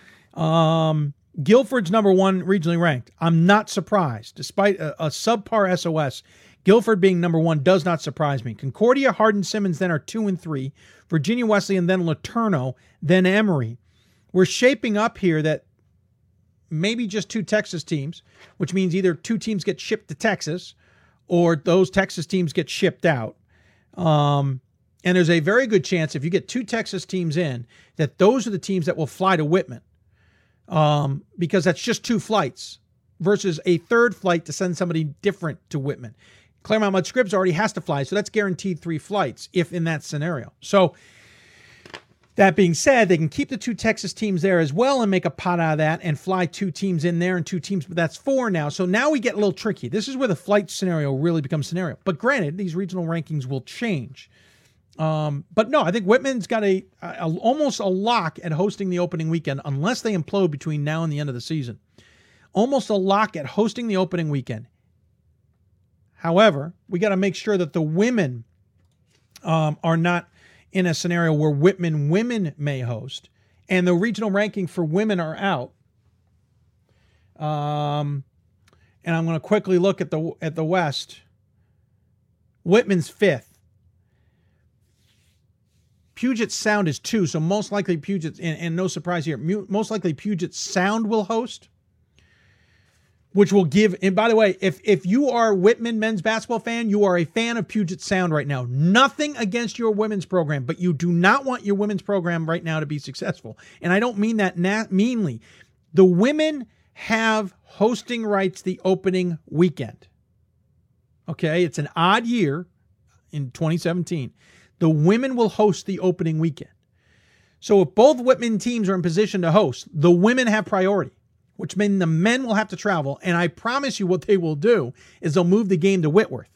Guilford's number one regionally ranked. I'm not surprised. Despite a subpar SOS, Guilford being number one does not surprise me. Concordia, Hardin-Simmons then are 2 and 3. Virginia Wesleyan, then Letourneau, then Emory. We're shaping up here that maybe just 2 Texas teams, which means either 2 teams get shipped to Texas or those Texas teams get shipped out. And there's a very good chance if you get 2 Texas teams in that those are the teams that will fly to Whitman. Because that's just 2 flights versus a 3rd flight to send somebody different to Whitman. Claremont-Mudd-Scripps already has to fly, so that's guaranteed 3 flights if in that scenario. So that being said, they can keep the 2 Texas teams there as well and make a pot out of that and fly 2 teams in there and 2 teams, but that's 4 now. So now we get a little tricky. This is where the flight scenario really becomes scenario. But granted, these regional rankings will change. But no, I think Whitman's got a almost a lock at hosting the opening weekend, unless they implode between now and the end of the season. Almost a lock at hosting the opening weekend. However, we got to make sure that the women are not in a scenario where Whitman women may host, and the regional ranking for women are out. And I'm going to quickly look at the West. Whitman's 5th. Puget Sound is 2, so most likely Puget, and no surprise here, most likely Puget Sound will host, which will give, and by the way, if you are a Whitman men's basketball fan, you are a fan of Puget Sound right now. Nothing against your women's program, but you do not want your women's program right now to be successful. And I don't mean that meanly. The women have hosting rights the opening weekend. Okay, it's an odd year in 2017. The women will host the opening weekend. So if both Whitman teams are in position to host, the women have priority, which means the men will have to travel. And I promise you what they will do is they'll move the game to Whitworth.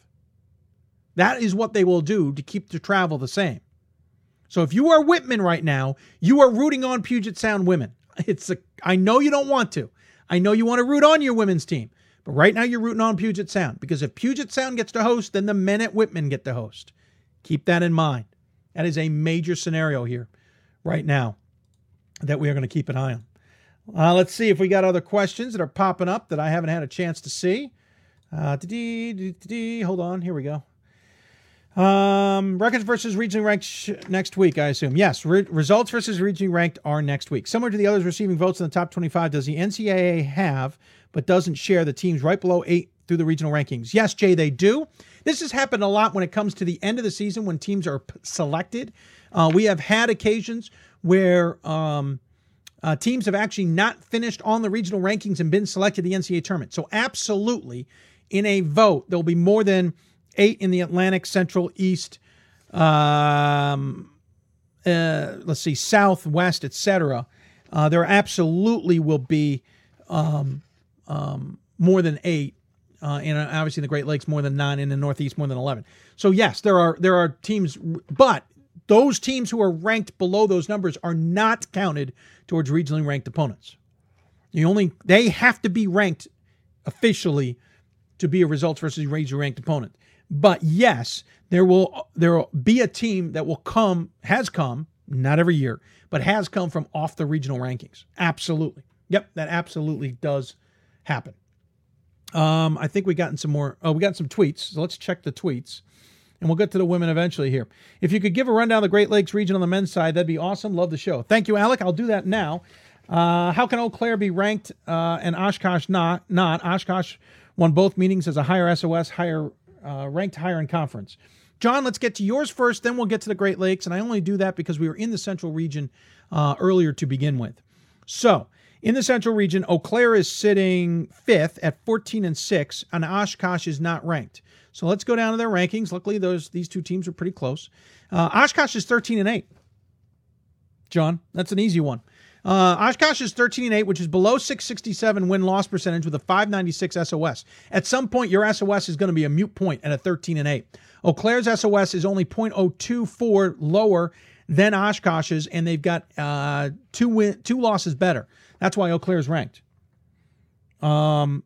That is what they will do to keep the travel the same. So if you are Whitman right now, you are rooting on Puget Sound women. I know you don't want to. I know you want to root on your women's team. But right now you're rooting on Puget Sound, because if Puget Sound gets to host, then the men at Whitman get to host. Keep that in mind. That is a major scenario here right now that we are going to keep an eye on. Let's see if we got other questions that are popping up that I haven't had a chance to see. Hold on. Here we go. Records versus regionally ranked next week, I assume. Yes, results versus regionally ranked are next week. Similar to the others receiving votes in the top 25, does the NCAA have but doesn't share the teams right below 8 through the regional rankings? Yes, Jay, they do. This has happened a lot when it comes to the end of the season when teams are selected. We have had occasions where teams have actually not finished on the regional rankings and been selected to the NCAA tournament. So absolutely, in a vote, there'll be more than 8 in the Atlantic, Central, East, Southwest, etc. There absolutely will be more than 8. And obviously in the Great Lakes, more than 9, in the Northeast, more than 11. So yes, there are teams, but those teams who are ranked below those numbers are not counted towards regionally ranked opponents. They have to be ranked officially to be a results versus regionally ranked opponent. But yes, there will be a team that will has come, not every year, but has come from off the regional rankings. Absolutely. Yep, that absolutely does happen. I think we've gotten some more. Oh, we got some tweets. So let's check the tweets, and we'll get to the women eventually here. If you could give a rundown of the Great Lakes region on the men's side, that'd be awesome. Love the show. Thank you, Alec. I'll do that now. How can Eau Claire be ranked and Oshkosh not? Oshkosh won both meetings as a higher SOS, ranked higher in conference. John, let's get to yours first, then we'll get to the Great Lakes. And I only do that because we were in the Central region earlier to begin with. So, in the Central region, Eau Claire is sitting 5th at 14-6, and Oshkosh is not ranked. So let's go down to their rankings. Luckily, these two teams are pretty close. Oshkosh is 13-8. John, that's an easy one. Oshkosh is 13-8, which is below 667 win-loss percentage with a 596 SOS. At some point, your SOS is going to be a moot point at a 13-8. Eau Claire's SOS is only .024 lower than Oshkosh's, and they've got two losses better. That's why Eau Claire's ranked, basically.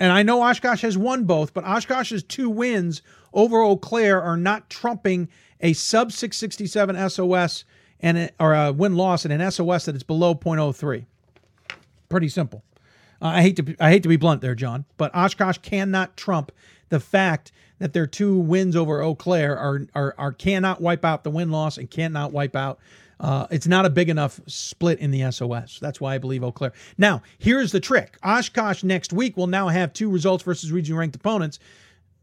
And I know Oshkosh has won both, but Oshkosh's 2 wins over Eau Claire are not trumping a sub-667 SOS or a win-loss and an SOS that is below .03. Pretty simple. I hate to be blunt there, John, but Oshkosh cannot trump the fact that their 2 wins over Eau Claire cannot wipe out the win-loss and cannot wipe out. It's not a big enough split in the SOS. That's why I believe Eau Claire. Now, here's the trick. Oshkosh next week will now have 2 results versus regionally ranked opponents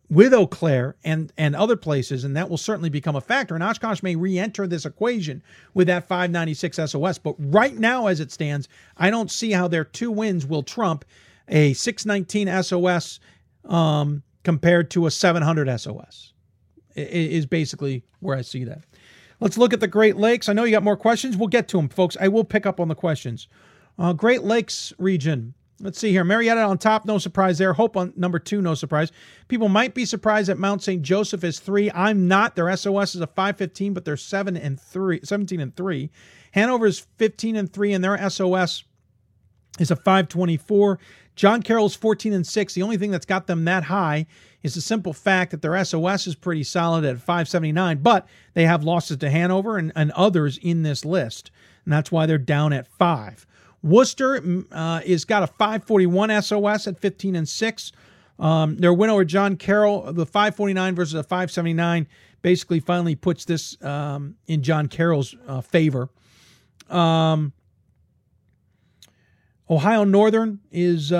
with Eau Claire and other places, and that will certainly become a factor. And Oshkosh may re-enter this equation with that 596 SOS. But right now, as it stands, I don't see how their 2 wins will trump a 619 SOS compared to a 700 SOS. It is basically where I see that. Let's look at the Great Lakes. I know you got more questions. We'll get to them, folks. I will pick up on the questions. Great Lakes region. Let's see here. Marietta on top, no surprise there. Hope on number 2, no surprise. People might be surprised that Mount St. Joseph is 3. I'm not. Their SOS is a 515, but they're 17 and 3. Hanover is 15 and 3, and their SOS is a 524. John Carroll's 14 and 6. The only thing that's got them that high is the simple fact that their SOS is pretty solid at 579, but they have losses to Hanover and others in this list, and that's why they're down at 5. Worcester is got a 541 SOS at 15 and 6. Their win over John Carroll, the 549 versus a 579, basically finally puts this in John Carroll's favor. Ohio Northern is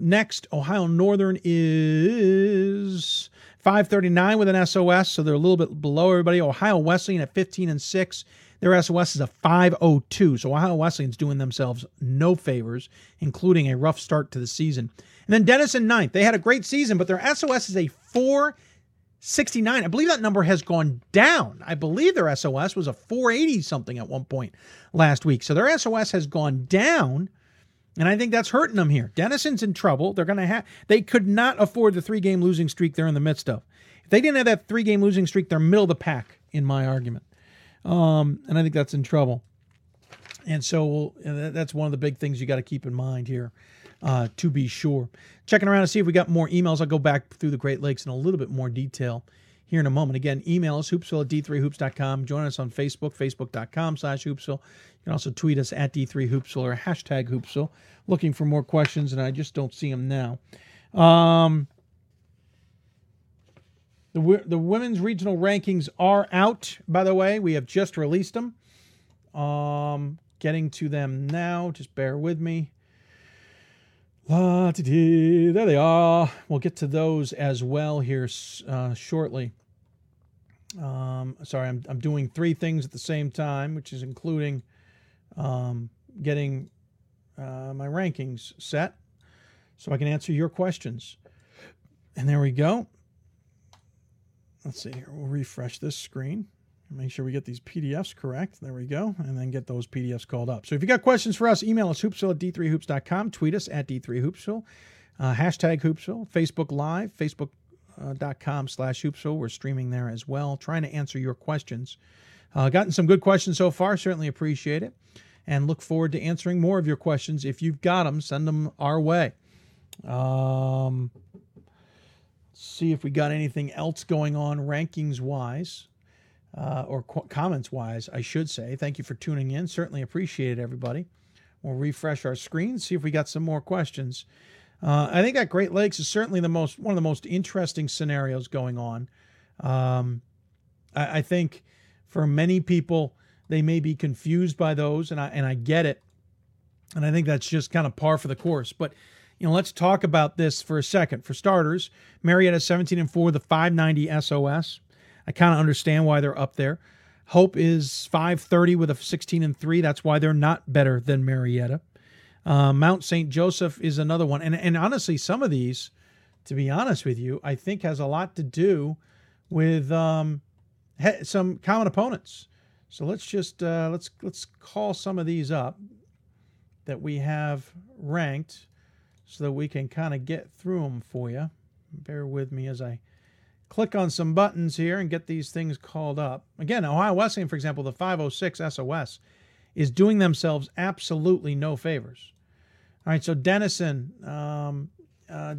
next. Ohio Northern is 539 with an SOS, so they're a little bit below everybody. Ohio Wesleyan at 15 and 6. Their SOS is a 502, so Ohio Wesleyan's doing themselves no favors, including a rough start to the season. And then Denison 9th. They had a great season, but their SOS is a 469. I believe that number has gone down. I believe their SOS was a 480-something at one point last week. So their SOS has gone down, and I think that's hurting them here. Denison's in trouble. They're going to have. They could not afford the 3-game losing streak they're in the midst of. If they didn't have that 3-game losing streak, they're middle of the pack, in my argument. And I think that's in trouble. And so that's one of the big things you got to keep in mind here, to be sure. Checking around to see if we got more emails. I'll go back through the Great Lakes in a little bit more detail here in a moment. Again, email us, hoopsville at d3hoops.com. Join us on Facebook, facebook.com/hoopsville. You can also tweet us at d3hoopsville or hashtag hoopsville. Looking for more questions, and I just don't see them now. The women's regional rankings are out, by the way. We have just released them. Getting to them now. Just bear with me. There they are. We'll get to those as well here shortly. Sorry, I'm doing 3 things at the same time, which is including getting my rankings set so I can answer your questions. And there we go. Let's see here. We'll refresh this screen and make sure we get these PDFs correct. There we go. And then get those PDFs called up. So if you got questions for us, email us hoopsville at d3hoops.com. Tweet us at d3hoopsville. Hashtag hoopsville. Facebook Live, facebook.com/hoopsville. We're streaming there as well, trying to answer your questions. Gotten some good questions so far. Certainly appreciate it. And look forward to answering more of your questions. If you've got them, send them our way. See if we got anything else going on rankings-wise or comments-wise, I should say. Thank you for tuning in. Certainly appreciate it, everybody. We'll refresh our screen, see if we got some more questions. I think that Great Lakes is certainly one of the most interesting scenarios going on. I think for many people, they may be confused by those, and I get it. And I think that's just kind of par for the course. But let's talk about this for a second. For starters, Marietta 17 and 4, the 590 SOS. I kind of understand why they're up there. Hope is 530 with a 16 and 3. That's why they're not better than Marietta. Mount St. Joseph is another one. And honestly, some of these, to be honest with you, I think has a lot to do with some common opponents. So let's just let's call some of these up that we have ranked, so that we can kind of get through them for you. Bear with me as I click on some buttons here and get these things called up. Again, Ohio Wesleyan, for example, the 506 SOS is doing themselves absolutely no favors. All right, so Denison.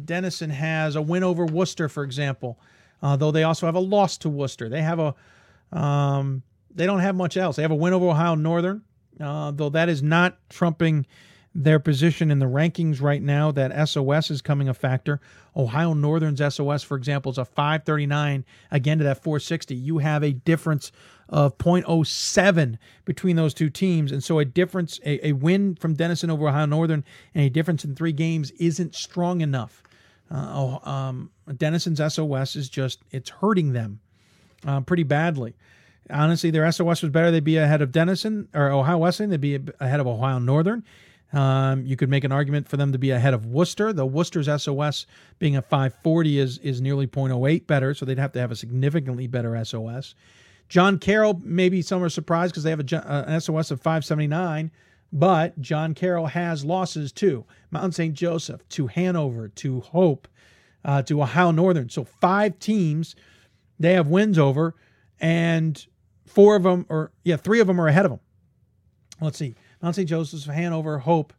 Denison has a win over Worcester, for example, though they also have a loss to Worcester. They have they don't have much else. They have a win over Ohio Northern, though that is not trumping their position in the rankings right now. That SOS is coming a factor. Ohio Northern's SOS, for example, is a 539, again, to that 460. You have a difference of 0.07 between those two teams, and so a win from Denison over Ohio Northern and a difference in 3 games isn't strong enough. Denison's SOS is just, it's hurting them pretty badly. Honestly, their SOS was better. They'd be ahead of Denison, or Ohio Wesleyan. They'd be ahead of Ohio Northern. You could make an argument for them to be ahead of Worcester. The Worcester's SOS being a 540 is nearly 0.08 better, so they'd have to have a significantly better SOS. John Carroll, maybe some are surprised because they have an SOS of 579, But John Carroll has losses too. Mount St. Joseph, to Hanover, to Hope, to Ohio Northern. So 5 teams they have wins over, and 4 of them, or yeah, 3 of them are ahead of them. Let's see. Mount St. Joseph's, Hanover, Hope,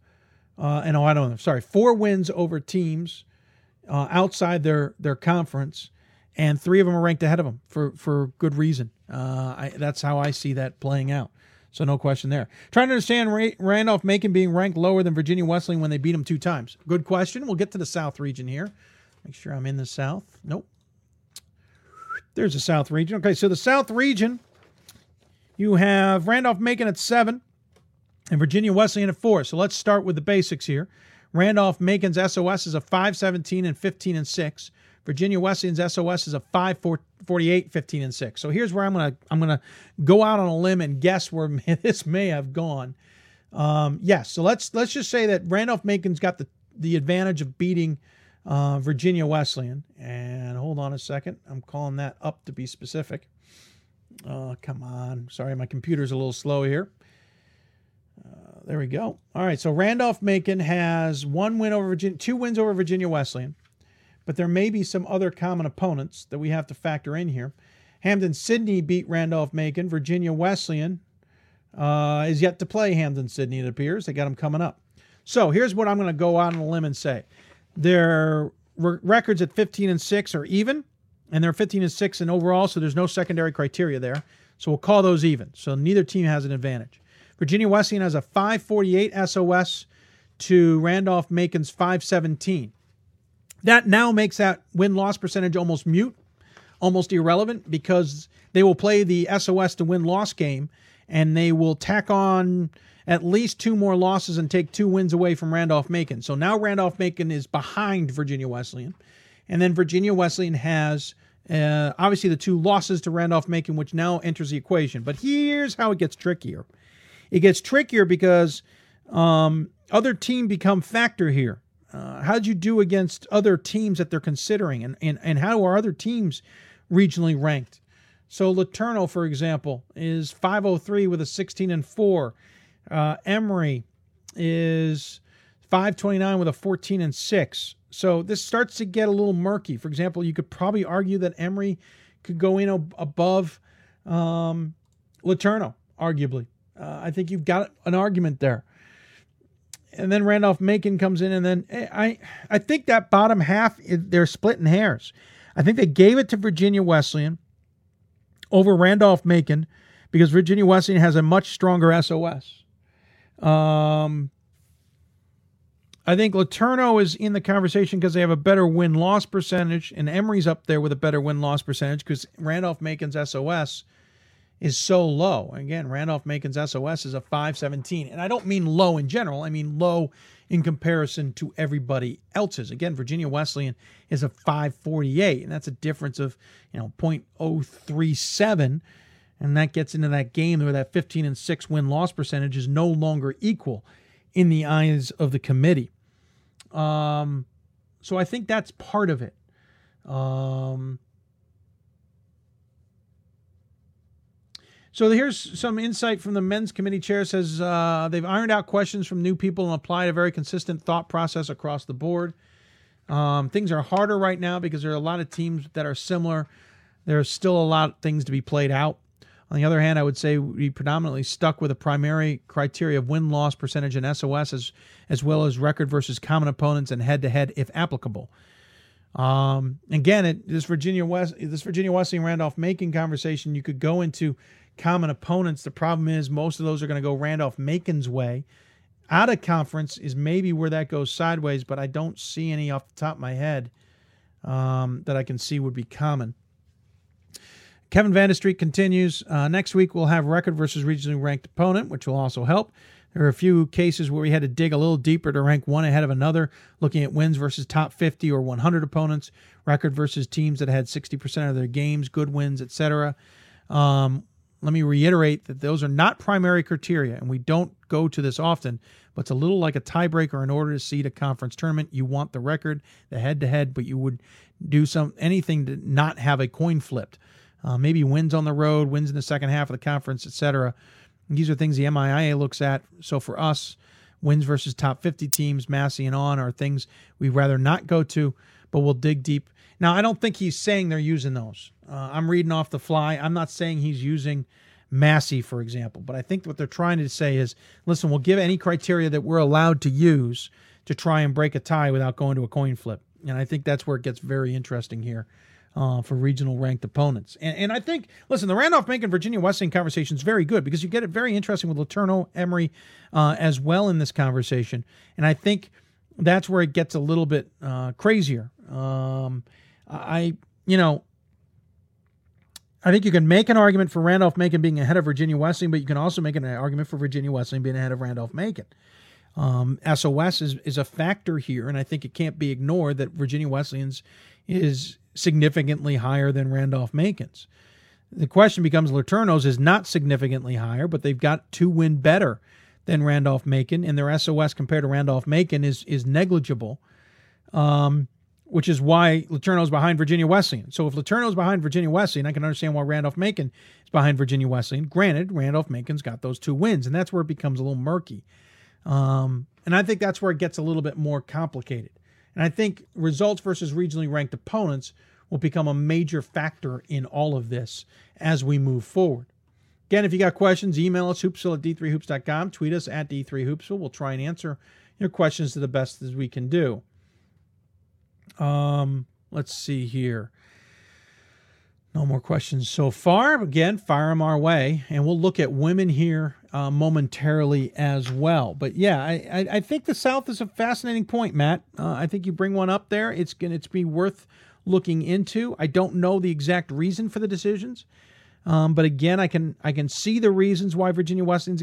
and Ohio Northern. Sorry, 4 wins over teams outside their conference, and 3 of them are ranked ahead of them for good reason. That's how I see that playing out. So no question there. Trying to understand Randolph-Macon being ranked lower than Virginia Wesleyan when they beat them 2 times. Good question. We'll get to the South region here. Make sure I'm in the South. Nope. There's the South region. Okay, so the South region, you have Randolph-Macon at 7 and Virginia Wesleyan at 4. So let's start with the basics here. Randolph-Macon's SOS is a 5-17 and 15 and 6. Virginia Wesleyan's SOS is a 5-48, 15 and 6. So here's where I'm gonna go out on a limb and guess where this may have gone. So let's just say that Randolph-Macon's got the advantage of beating Virginia Wesleyan. And hold on a second, I'm calling that up to be specific. Oh, come on. Sorry, my computer's a little slow here. There we go. All right, so Randolph-Macon has 1 win over Virginia, 2 wins over Virginia Wesleyan. But there may be some other common opponents that we have to factor in here. Hampden-Sydney beat Randolph-Macon. Virginia Wesleyan is yet to play Hampden-Sydney, it appears. They got them coming up. So here's what I'm going to go out on a limb and say. Their records at 15 and 6 are even, and they're 15 and 6 in overall, so there's no secondary criteria there. So we'll call those even. So neither team has an advantage. Virginia Wesleyan has a 548 SOS to Randolph-Macon's 517. That now makes that win-loss percentage almost mute, almost irrelevant, because they will play the SOS to win-loss game, and they will tack on at least 2 more losses and take 2 wins away from Randolph-Macon. So now Randolph-Macon is behind Virginia Wesleyan. And then Virginia Wesleyan has, obviously, the 2 losses to Randolph-Macon, which now enters the equation. But here's how it gets trickier. It gets trickier because other team become factor here. How'd you do against other teams that they're considering? And how are other teams regionally ranked? So Letourneau, for example, is 503 with a 16 and 4. Emory is 529 with a 14 and 6. So this starts to get a little murky. For example, you could probably argue that Emory could go in above Letourneau, arguably. I think you've got an argument there. And then Randolph-Macon comes in, and then I think that bottom half, they're splitting hairs. I think they gave it to Virginia Wesleyan over Randolph-Macon because Virginia Wesleyan has a much stronger SOS. I think Letourneau is in the conversation because they have a better win-loss percentage, and Emory's up there with a better win-loss percentage because Randolph-Macon's SOS is so low. Again, Randolph-Macon's SOS is a 517. And I don't mean low in general. I mean low in comparison to everybody else's. Again, Virginia Wesleyan is a 548, and that's a difference of 0.037. And that gets into that game where that 15 and 6 win-loss percentage is no longer equal in the eyes of the committee. So I think that's part of it. So here's some insight from the men's committee chair. Says they've ironed out questions from new people and applied a very consistent thought process across the board. Things are harder right now because there are a lot of teams that are similar. There's still a lot of things to be played out. On the other hand, I would say we predominantly stuck with the primary criteria of win-loss percentage and SOS as well as record versus common opponents and head-to-head if applicable. Again, this Virginia Wesleyan Randolph-Macon conversation, you could go into common opponents. The problem is most of those are going to go Randolph-Macon's way. Out of conference is maybe where that goes sideways, but I don't see any off the top of my head that I can see would be common. Kevin Vanderstreet continues, next week we'll have record versus regionally ranked opponent, which will also help. There are a few cases where we had to dig a little deeper to rank one ahead of another, looking at wins versus top 50 or 100 opponents, record versus teams that had 60% of their games, good wins, etc. Let me reiterate that those are not primary criteria, and we don't go to this often, but it's a little like a tiebreaker in order to seed a conference tournament. You want the record, the head-to-head, but you would do anything to not have a coin flipped. Maybe wins on the road, wins in the second half of the conference, etc. These are things the MIIA looks at. So for us, wins versus top 50 teams, Massey and on, are things we'd rather not go to, but we'll dig deep. Now, I don't think he's saying they're using those. I'm reading off the fly. I'm not saying he's using Massey, for example, but I think what they're trying to say is, listen, we'll give any criteria that we're allowed to use to try and break a tie without going to a coin flip. And I think that's where it gets very interesting here for regional ranked opponents. And I think, listen, the Randolph-Macon Virginia Wesleyan conversation is very good because you get it very interesting with Letourneau, Emory as well in this conversation. And I think that's where it gets a little bit crazier. I think you can make an argument for Randolph-Macon being ahead of Virginia Wesleyan, but you can also make an argument for Virginia Wesleyan being ahead of Randolph-Macon. SOS is a factor here, and I think it can't be ignored that Virginia Wesleyan's is significantly higher than Randolph-Macon's. The question becomes Letourneau's is not significantly higher, but they've got to win better than Randolph-Macon, and their SOS compared to Randolph-Macon is negligible, which is why Letourneau's behind Virginia Wesleyan. So if Letourneau's behind Virginia Wesleyan, I can understand why Randolph-Macon is behind Virginia Wesleyan. Granted, Randolph-Macon's got those two wins, and that's where it becomes a little murky. And I think that's where it gets a little bit more complicated. And I think results versus regionally ranked opponents will become a major factor in all of this as we move forward. Again, if you got questions, email us, hoopsville@d3hoops.com. Tweet us at d3hoopsville. We'll try and answer your questions to the best as we can do. Let's see here. No more questions so far. Again, fire them our way, and we'll look at women here momentarily as well. But yeah, I think the South is a fascinating point, Matt. I think you bring one up there. It's be worth looking into. I don't know the exact reason for the decisions, but again, I can see the reasons why Virginia Wesleyan's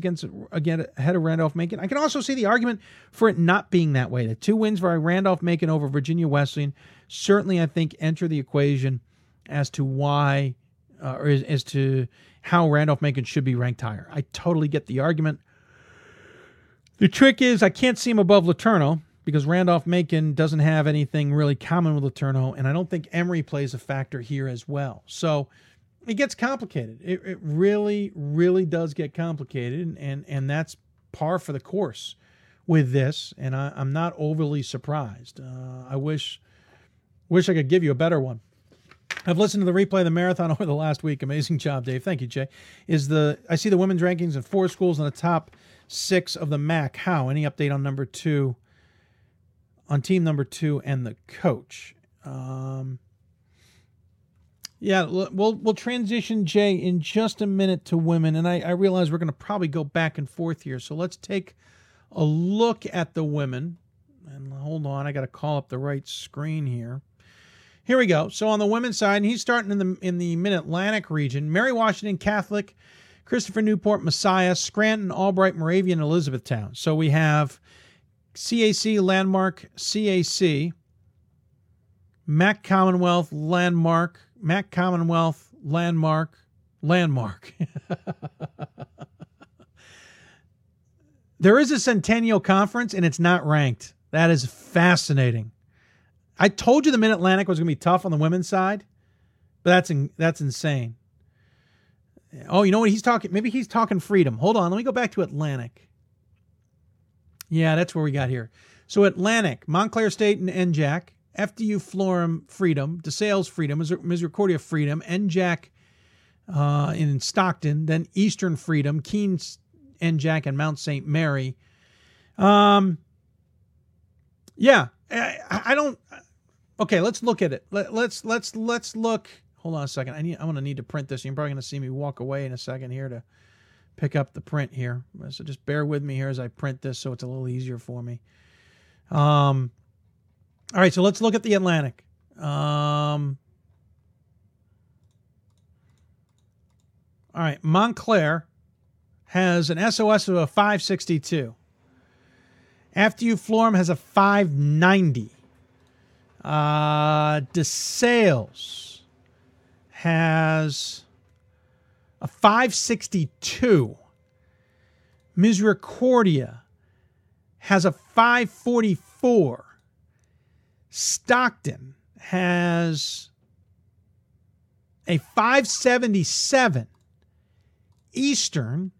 again ahead of Randolph-Macon. I can also see the argument for it not being that way. The two wins by Randolph-Macon over Virginia Wesleyan certainly, I think, enter the equation as to why or as to how Randolph-Macon should be ranked higher. I totally get the argument. The trick is I can't see him above Letourneau because Randolph-Macon doesn't have anything really common with Letourneau, and I don't think Emory plays a factor here as well. So it gets complicated. It really, really does get complicated, and that's par for the course with this, and I'm not overly surprised. I wish I could give you a better one. I've listened to the replay of the marathon over the last week. Amazing job, Dave. Thank you, Jay. I see the women's rankings in four schools in the top six of the MAC. How? Any update on team number two and the coach? Yeah, we'll transition, Jay, in just a minute to women. And I realize we're going to probably go back and forth here. So let's take a look at the women. And hold on, I got to call up the right screen here. Here we go. So on the women's side, and he's starting in the Mid-Atlantic region. Mary Washington, Catholic, Christopher Newport, Messiah, Scranton, Albright, Moravian, Elizabethtown. So we have CAC, Landmark, CAC, MAC Commonwealth, Landmark, MAC Commonwealth, Landmark, Landmark. There is a Centennial Conference, and it's not ranked. That is fascinating. I told you the Mid-Atlantic was going to be tough on the women's side, but that's insane. Oh, you know what he's talking? Maybe he's talking freedom. Hold on. Let me go back to Atlantic. Yeah, that's where we got here. So Atlantic, Montclair State and NJAC, FDU Florham Freedom, DeSales Freedom, Misericordia Freedom, NJAC in Stockton, then Eastern Freedom, Keene NJAC, and Mount St. Mary. Yeah, I don't... Okay, let's look at it. Let's look. Hold on a second. I'm gonna need to print this. You're probably gonna see me walk away in a second here to pick up the print here. So just bear with me here as I print this, so it's a little easier for me. All right. So let's look at the Atlantic. All right. Montclair has an SOS of a 562. FDU Florham has a 590. DeSales has a 562. Misericordia has a 544. Stockton has a 577. Eastern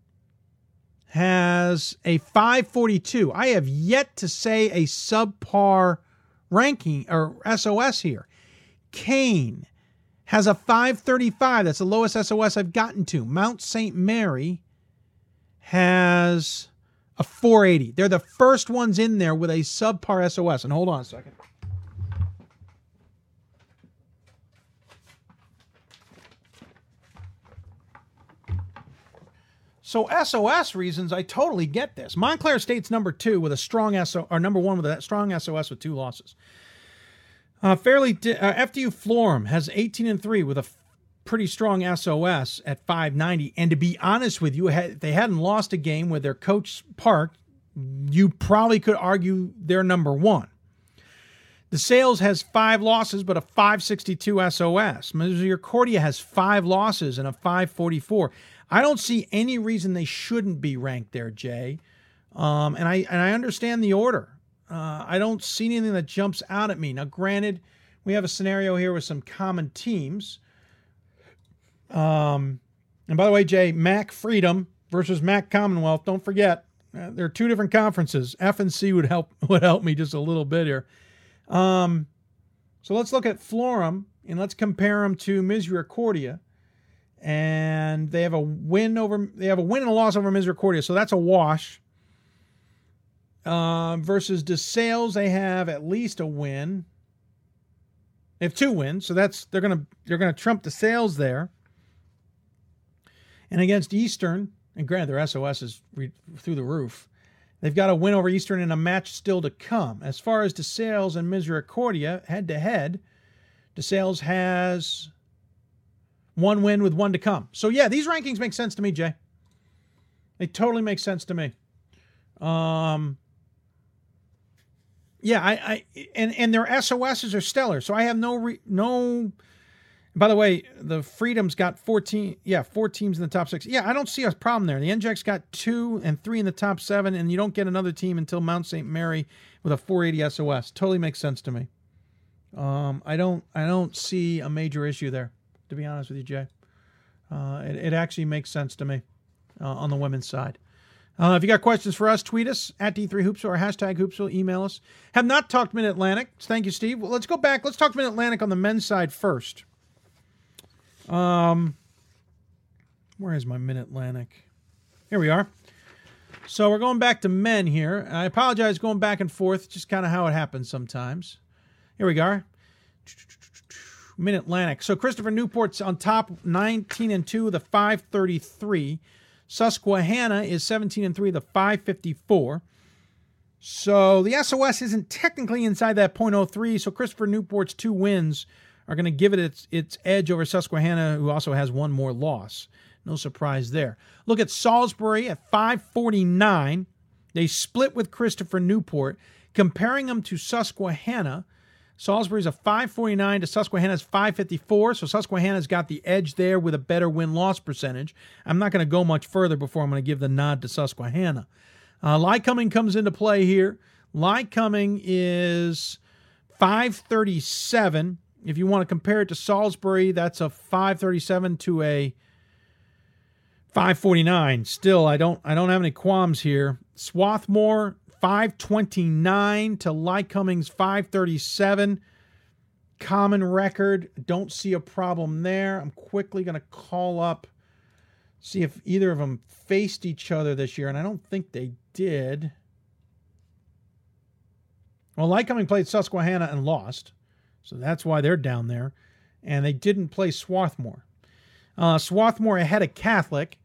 has a 542. I have yet to say a subpar ranking or SOS here. Kane has a 535. That's the lowest SOS I've gotten to. Mount St. Mary has a 480. They're the first ones in there with a subpar SOS. And hold on a second. So SOS reasons, I totally get this. Montclair State's number 2 with a strong SOS, or number 1 with a strong SOS with 2 losses. FDU Florham has 18-3 with a pretty strong SOS at 590. And to be honest with you, if they hadn't lost a game with their coach Park, you probably could argue they're number 1. DeSales has 5 losses, but a 562 SOS. Misericordia has 5 losses and a 544. I don't see any reason they shouldn't be ranked there, Jay. And I understand the order. I don't see anything that jumps out at me. Now, granted, we have a scenario here with some common teams. And by the way, Jay, MAC Freedom versus MAC Commonwealth. Don't forget, there are 2 different conferences. F and C would help me just a little bit here. So let's look at Florham and let's compare them to Misericordia. And they have a win over, they have a win and a loss over Misericordia, so that's a wash. Versus DeSales, they have at least a win. They have 2 wins, so that's they're gonna trump DeSales there. And against Eastern, and granted their SOS is through the roof, they've got a win over Eastern and a match still to come. As far as DeSales and Misericordia head to head, DeSales has 1 win with 1 to come. So, yeah, these rankings make sense to me, Jay. They totally make sense to me. And their SOSs are stellar. So I have no. By the way, the Freedom's got 14. Yeah, 4 teams in the top 6. Yeah, I don't see a problem there. The NJAC's got 2 and 3 in the top 7, and you don't get another team until Mount St. Mary with a 480 SOS. Totally makes sense to me. I don't see a major issue there, to be honest with you, Jay. It actually makes sense to me on the women's side. If you got questions for us, tweet us at D3Hoopsville or #Hoopsville, email us. Have not talked Mid-Atlantic. Thank you, Steve. Well, let's go back. Let's talk Mid-Atlantic on the men's side first. Where is my Mid-Atlantic? Here we are. So we're going back to men here. I apologize going back and forth, just kind of how it happens sometimes. Here we go. Mid-Atlantic. So Christopher Newport's on top, 19-2 with a 533. Susquehanna is 17-3 with a 554. So the SOS isn't technically inside that .03, so Christopher Newport's 2 wins are going to give it its edge over Susquehanna, who also has 1 more loss. No surprise there. Look at Salisbury at 549. They split with Christopher Newport. Comparing them to Susquehanna, Salisbury's a 549 to Susquehanna's 554, so Susquehanna's got the edge there with a better win-loss percentage. I'm not going to go much further before I'm going to give the nod to Susquehanna. Lycoming comes into play here. Lycoming is 537. If you want to compare it to Salisbury, that's a 537 to a 549. Still, I don't have any qualms here. Swarthmore, 529 to Lycoming's 537. Common record. Don't see a problem there. I'm quickly going to call up, see if either of them faced each other this year, and I don't think they did. Well, Lycoming played Susquehanna and lost, so that's why they're down there. And they didn't play Swarthmore. Swarthmore ahead of Catholic.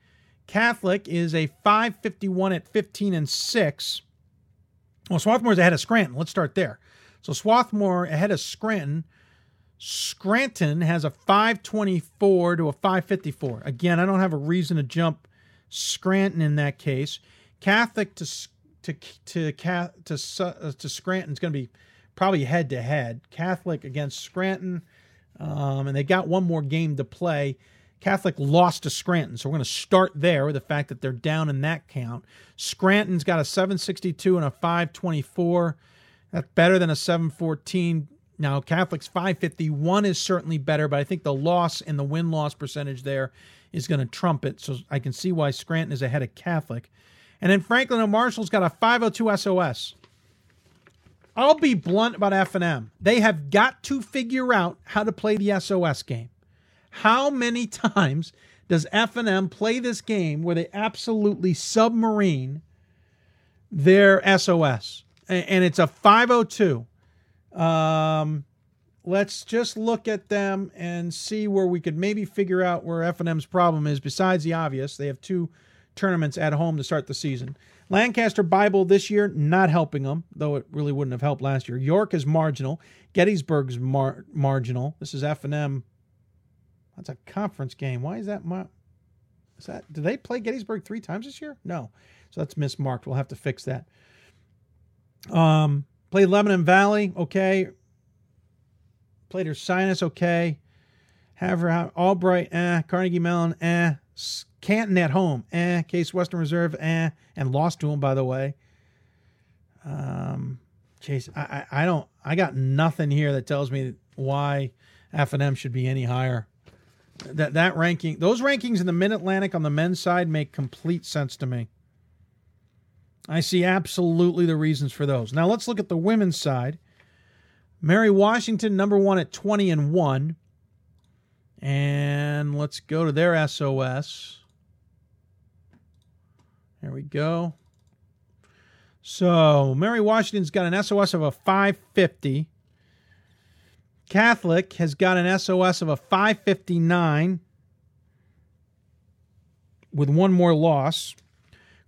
Catholic is a 551 at 15-6. Well, Swarthmore's ahead of Scranton. Let's start there. So Swarthmore ahead of Scranton. Scranton has a 524 to a 554. Again, I don't have a reason to jump Scranton in that case. Catholic to Scranton is going to be probably head-to-head. Catholic against Scranton, and they got 1 more game to play. Catholic lost to Scranton, so we're going to start there with the fact that they're down in that count. Scranton's got a 762 and a 524. That's better than a 714. Now, Catholic's 551 is certainly better, but I think the loss and the win-loss percentage there is going to trump it, so I can see why Scranton is ahead of Catholic. And then Franklin and Marshall's got a 502 SOS. I'll be blunt about F&M. They have got to figure out how to play the SOS game. How many times does F&M play this game where they absolutely submarine their SOS? And it's a 502. Let's just look at them and see where we could maybe figure out where F&M's problem is. Besides the obvious, they have two tournaments at home to start the season. Lancaster Bible this year, not helping them, though it really wouldn't have helped last year. York is marginal. Gettysburg's marginal. This is F&M. That's a conference game. Why is that? Do they play Gettysburg three times this year? No. So that's mismarked. We'll have to fix that. Played Lebanon Valley. Okay. Played Ursinus. Okay. Haverhill, Albright. Carnegie Mellon. Canton at home. Case Western Reserve. And lost to them, by the way. Chase, I don't. I got nothing here that tells me why F&M should be any higher. That ranking, those rankings in the Mid-Atlantic on the men's side make complete sense to me. I see absolutely the reasons for those. Now let's look at the women's side. Mary Washington, number one at 20-1. And let's go to their SOS. There we go. So Mary Washington's got an SOS of a 550. Catholic has got an SOS of a 559 with one more loss.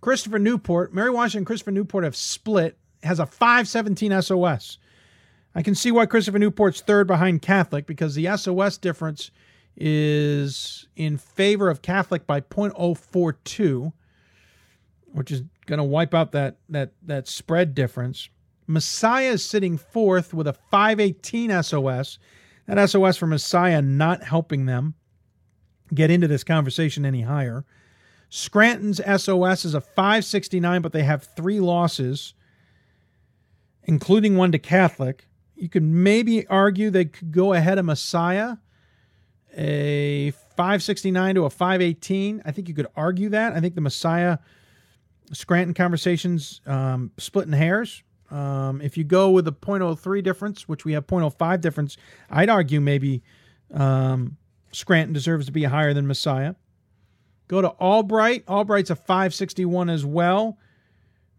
Christopher Newport, Mary Washington and Christopher Newport have split, has a 517 SOS. I can see why Christopher Newport's third behind Catholic, because the SOS difference is in favor of Catholic by .042, which is going to wipe out that spread difference. Messiah is sitting fourth with a 518 SOS. That SOS for Messiah not helping them get into this conversation any higher. Scranton's SOS is a 569, but they have three losses, including one to Catholic. You could maybe argue they could go ahead of Messiah, a 569 to a 518. I think you could argue that. I think the Messiah-Scranton conversation's splitting hairs. If you go with a 0.03 difference, which we have 0.05 difference, I'd argue maybe Scranton deserves to be higher than Messiah. Go to Albright. Albright's a 561 as well,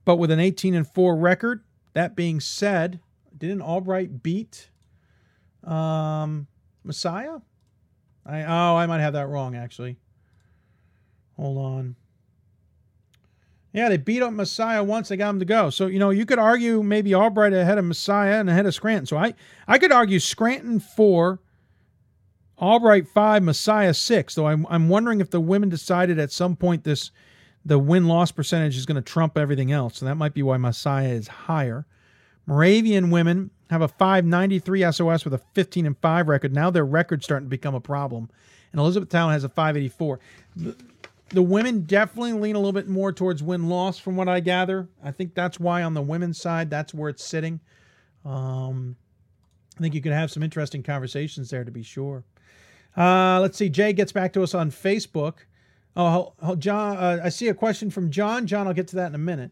but with an 18-4 record. That being said, didn't Albright beat Messiah? I might have that wrong, actually. Hold on. Yeah, they beat up Messiah once. They got him to go. So, you could argue maybe Albright ahead of Messiah and ahead of Scranton. So I could argue Scranton 4, Albright 5, Messiah 6, though I'm wondering if the women decided at some point the win-loss percentage is going to trump everything else. So that might be why Messiah is higher. Moravian women have a 593 SOS with a 15-5 record. Now their record's starting to become a problem. And Elizabethtown has a 584. The women definitely lean a little bit more towards win-loss from what I gather. I think that's why on the women's side, that's where it's sitting. I think you could have some interesting conversations there to be sure. Let's see. Jay gets back to us on Facebook. Oh, John, I see a question from John. John, I'll get to that in a minute.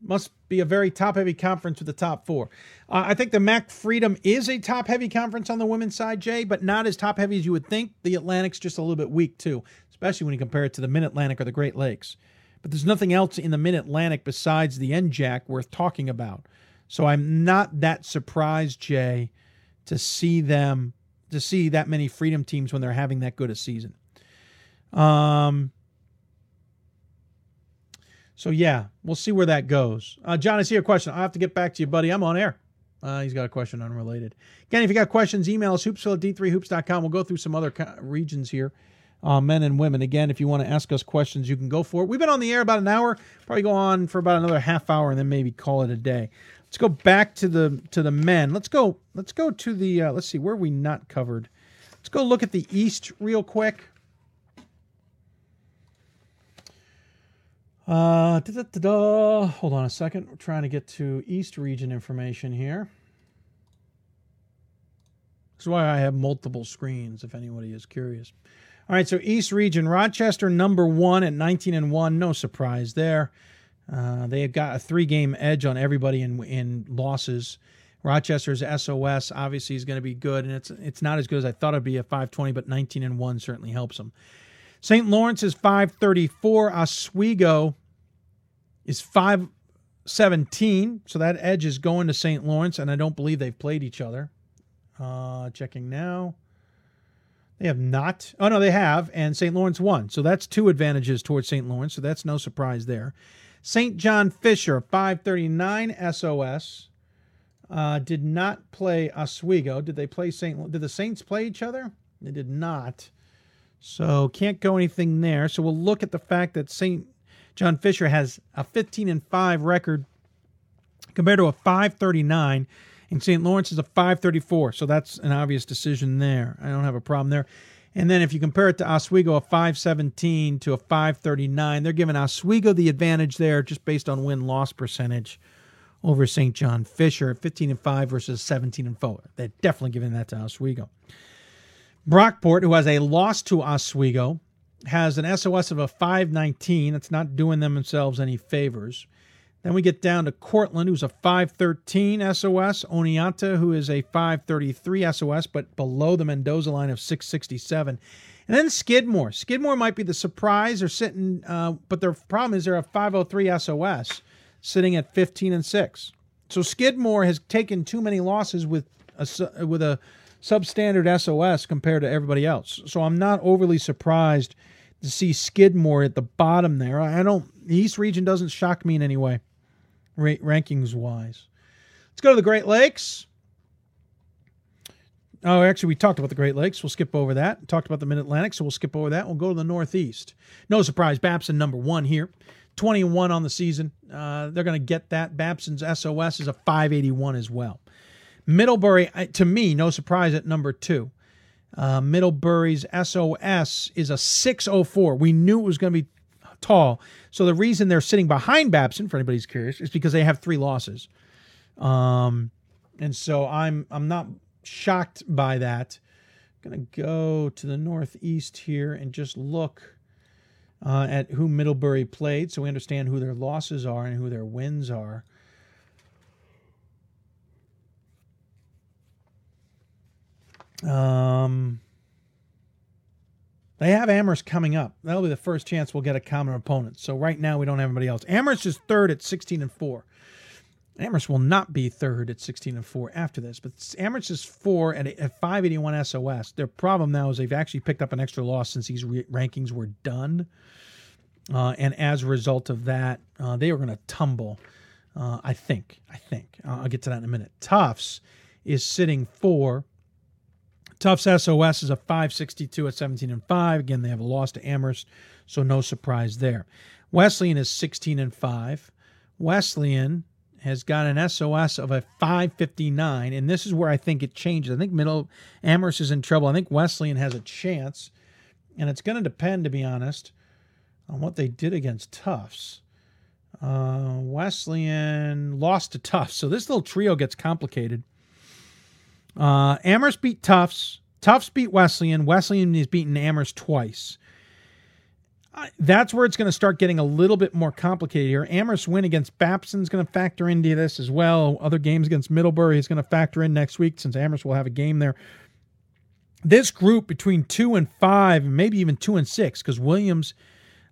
Must be a very top-heavy conference with the top four. I think the MAC Freedom is a top-heavy conference on the women's side, Jay, but not as top-heavy as you would think. The Atlantic's just a little bit weak, too, especially when you compare it to the Mid-Atlantic or the Great Lakes. But there's nothing else in the Mid-Atlantic besides the NJAC worth talking about. So I'm not that surprised, Jay, to see that many Freedom teams when they're having that good a season. So, yeah, we'll see where that goes. John, I see your question. I'll have to get back to you, buddy. I'm on air. He's got a question unrelated. Again, if you got questions, email us, hoopsville@d3hoops.com. We'll go through some other regions here, men and women. Again, if you want to ask us questions, you can go for it. We've been on the air about an hour, probably go on for about another half hour, and then maybe call it a day. Let's go back to the men. Let's go to the, let's see, where are we not covered? Let's go look at the East real quick. Hold on a second. We're trying to get to East region information here. That's why I have multiple screens, if anybody is curious. All right, so East Region, Rochester, number one at 19-1. No surprise there. They have got a 3-game edge on everybody in losses. Rochester's SOS obviously is going to be good, and it's not as good as I thought it'd be at 520, but 19-1 certainly helps them. St. Lawrence is 534. Oswego is 517, so that edge is going to St. Lawrence, and I don't believe they've played each other. Checking now. They have not. Oh, no, they have, and St. Lawrence won. So that's 2 advantages towards St. Lawrence, so that's no surprise there. St. John Fisher, 539 SOS. Did not play Oswego. Did they play Did the Saints play each other? They did not. So can't go anything there. So we'll look at the fact that St. John Fisher has a 15-5 record compared to a 539, and St. Lawrence is a 534. So that's an obvious decision there. I don't have a problem there. And then if you compare it to Oswego, a 517 to a 539, they're giving Oswego the advantage there just based on win-loss percentage over St. John Fisher, 15-5 versus 17-4. They're definitely giving that to Oswego. Brockport, who has a loss to Oswego, has an SOS of a 519. That's not doing them themselves any favors. Then we get down to Cortland, who's a 513 SOS. Oneonta, who is a 533 SOS, but below the Mendoza line of 667. And then Skidmore. Skidmore might be the surprise. They're sitting, but their problem is they're a 503 SOS, sitting at 15-6. So Skidmore has taken too many losses with a substandard SOS compared to everybody else. So I'm not overly surprised to see Skidmore at the bottom there. The East Region doesn't shock me in any way, rankings-wise. Let's go to the Great Lakes. Oh, actually, we talked about the Great Lakes. We'll skip over that. We talked about the Mid-Atlantic, so we'll skip over that. We'll go to the Northeast. No surprise, Babson number one here. 21 on the season. They're going to get that. Babson's SOS is a 581 as well. Middlebury, to me, no surprise at number 2. Middlebury's SOS is a 604. We knew it was going to be tall. So the reason they're sitting behind Babson, for anybody who's curious, is because they have 3 losses. And so I'm not shocked by that. I'm going to go to the Northeast here and just look at who Middlebury played so we understand who their losses are and who their wins are. They have Amherst coming up. That'll be the first chance we'll get a common opponent. So right now we don't have anybody else. Amherst is 3rd at 16-4. Amherst will not be 3rd at 16-4 after this, but Amherst is 4 at 581 SOS. Their problem now is they've actually picked up an extra loss since these rankings were done. And as a result of that, they are going to tumble. I think I'll get to that in a minute. Tufts is sitting 4. Tufts SOS is a 562 at 17-5. Again, they have a loss to Amherst, so no surprise there. Wesleyan is 16-5. Wesleyan has got an SOS of a 559, and this is where I think it changes. I think Amherst is in trouble. I think Wesleyan has a chance, and it's going to depend, to be honest, on what they did against Tufts. Wesleyan lost to Tufts, so this little trio gets complicated. Amherst beat Tufts. Tufts beat Wesleyan. Wesleyan has beaten Amherst twice. That's where it's going to start getting a little bit more complicated here. Amherst's win against Babson is going to factor into this as well. Other games against Middlebury is going to factor in next week since Amherst will have a game there. This group between 2-5, maybe even 2-6, because Williams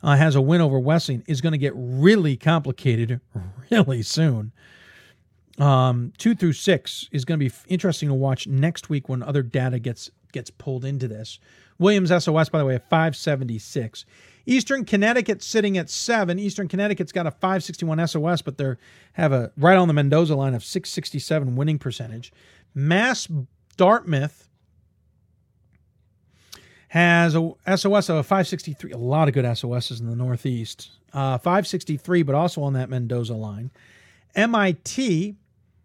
has a win over Wesleyan, is going to get really complicated really soon. 2-6 is going to be interesting to watch next week when other data gets pulled into this. Williams SOS, by the way, a 576. Eastern Connecticut sitting at 7. Eastern Connecticut's got a 561 SOS, but they have a right on the Mendoza line of 667 winning percentage. Mass Dartmouth has a SOS of a 563. A lot of good SOSs in the Northeast. 563, but also on that Mendoza line. MIT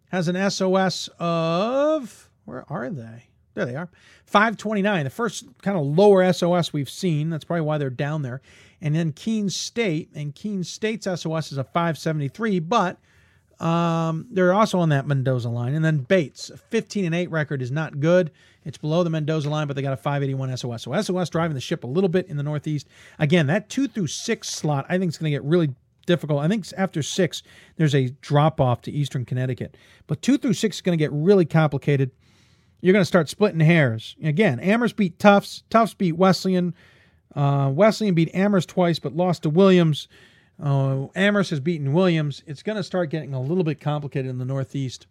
has an SOS of, where are they? There they are, 529, the first kind of lower SOS we've seen. That's probably why they're down there. And then Keene State, and Keene State's SOS is a 573, but They're also on that Mendoza line. And then Bates, a 15-8 record is not good. It's below the Mendoza line, but they got a 581 SOS. So SOS driving the ship a little bit in the Northeast. Again, that 2 through 6 slot, I think it's going to get really difficult. I think after 6, there's a drop-off to Eastern Connecticut. But 2 through 6 is going to get really complicated. You're going to start splitting hairs. Again, Amherst beat Tufts. Tufts beat Wesleyan. Wesleyan beat Amherst twice, but lost to Williams. Amherst has beaten Williams. It's going to start getting a little bit complicated in the Northeast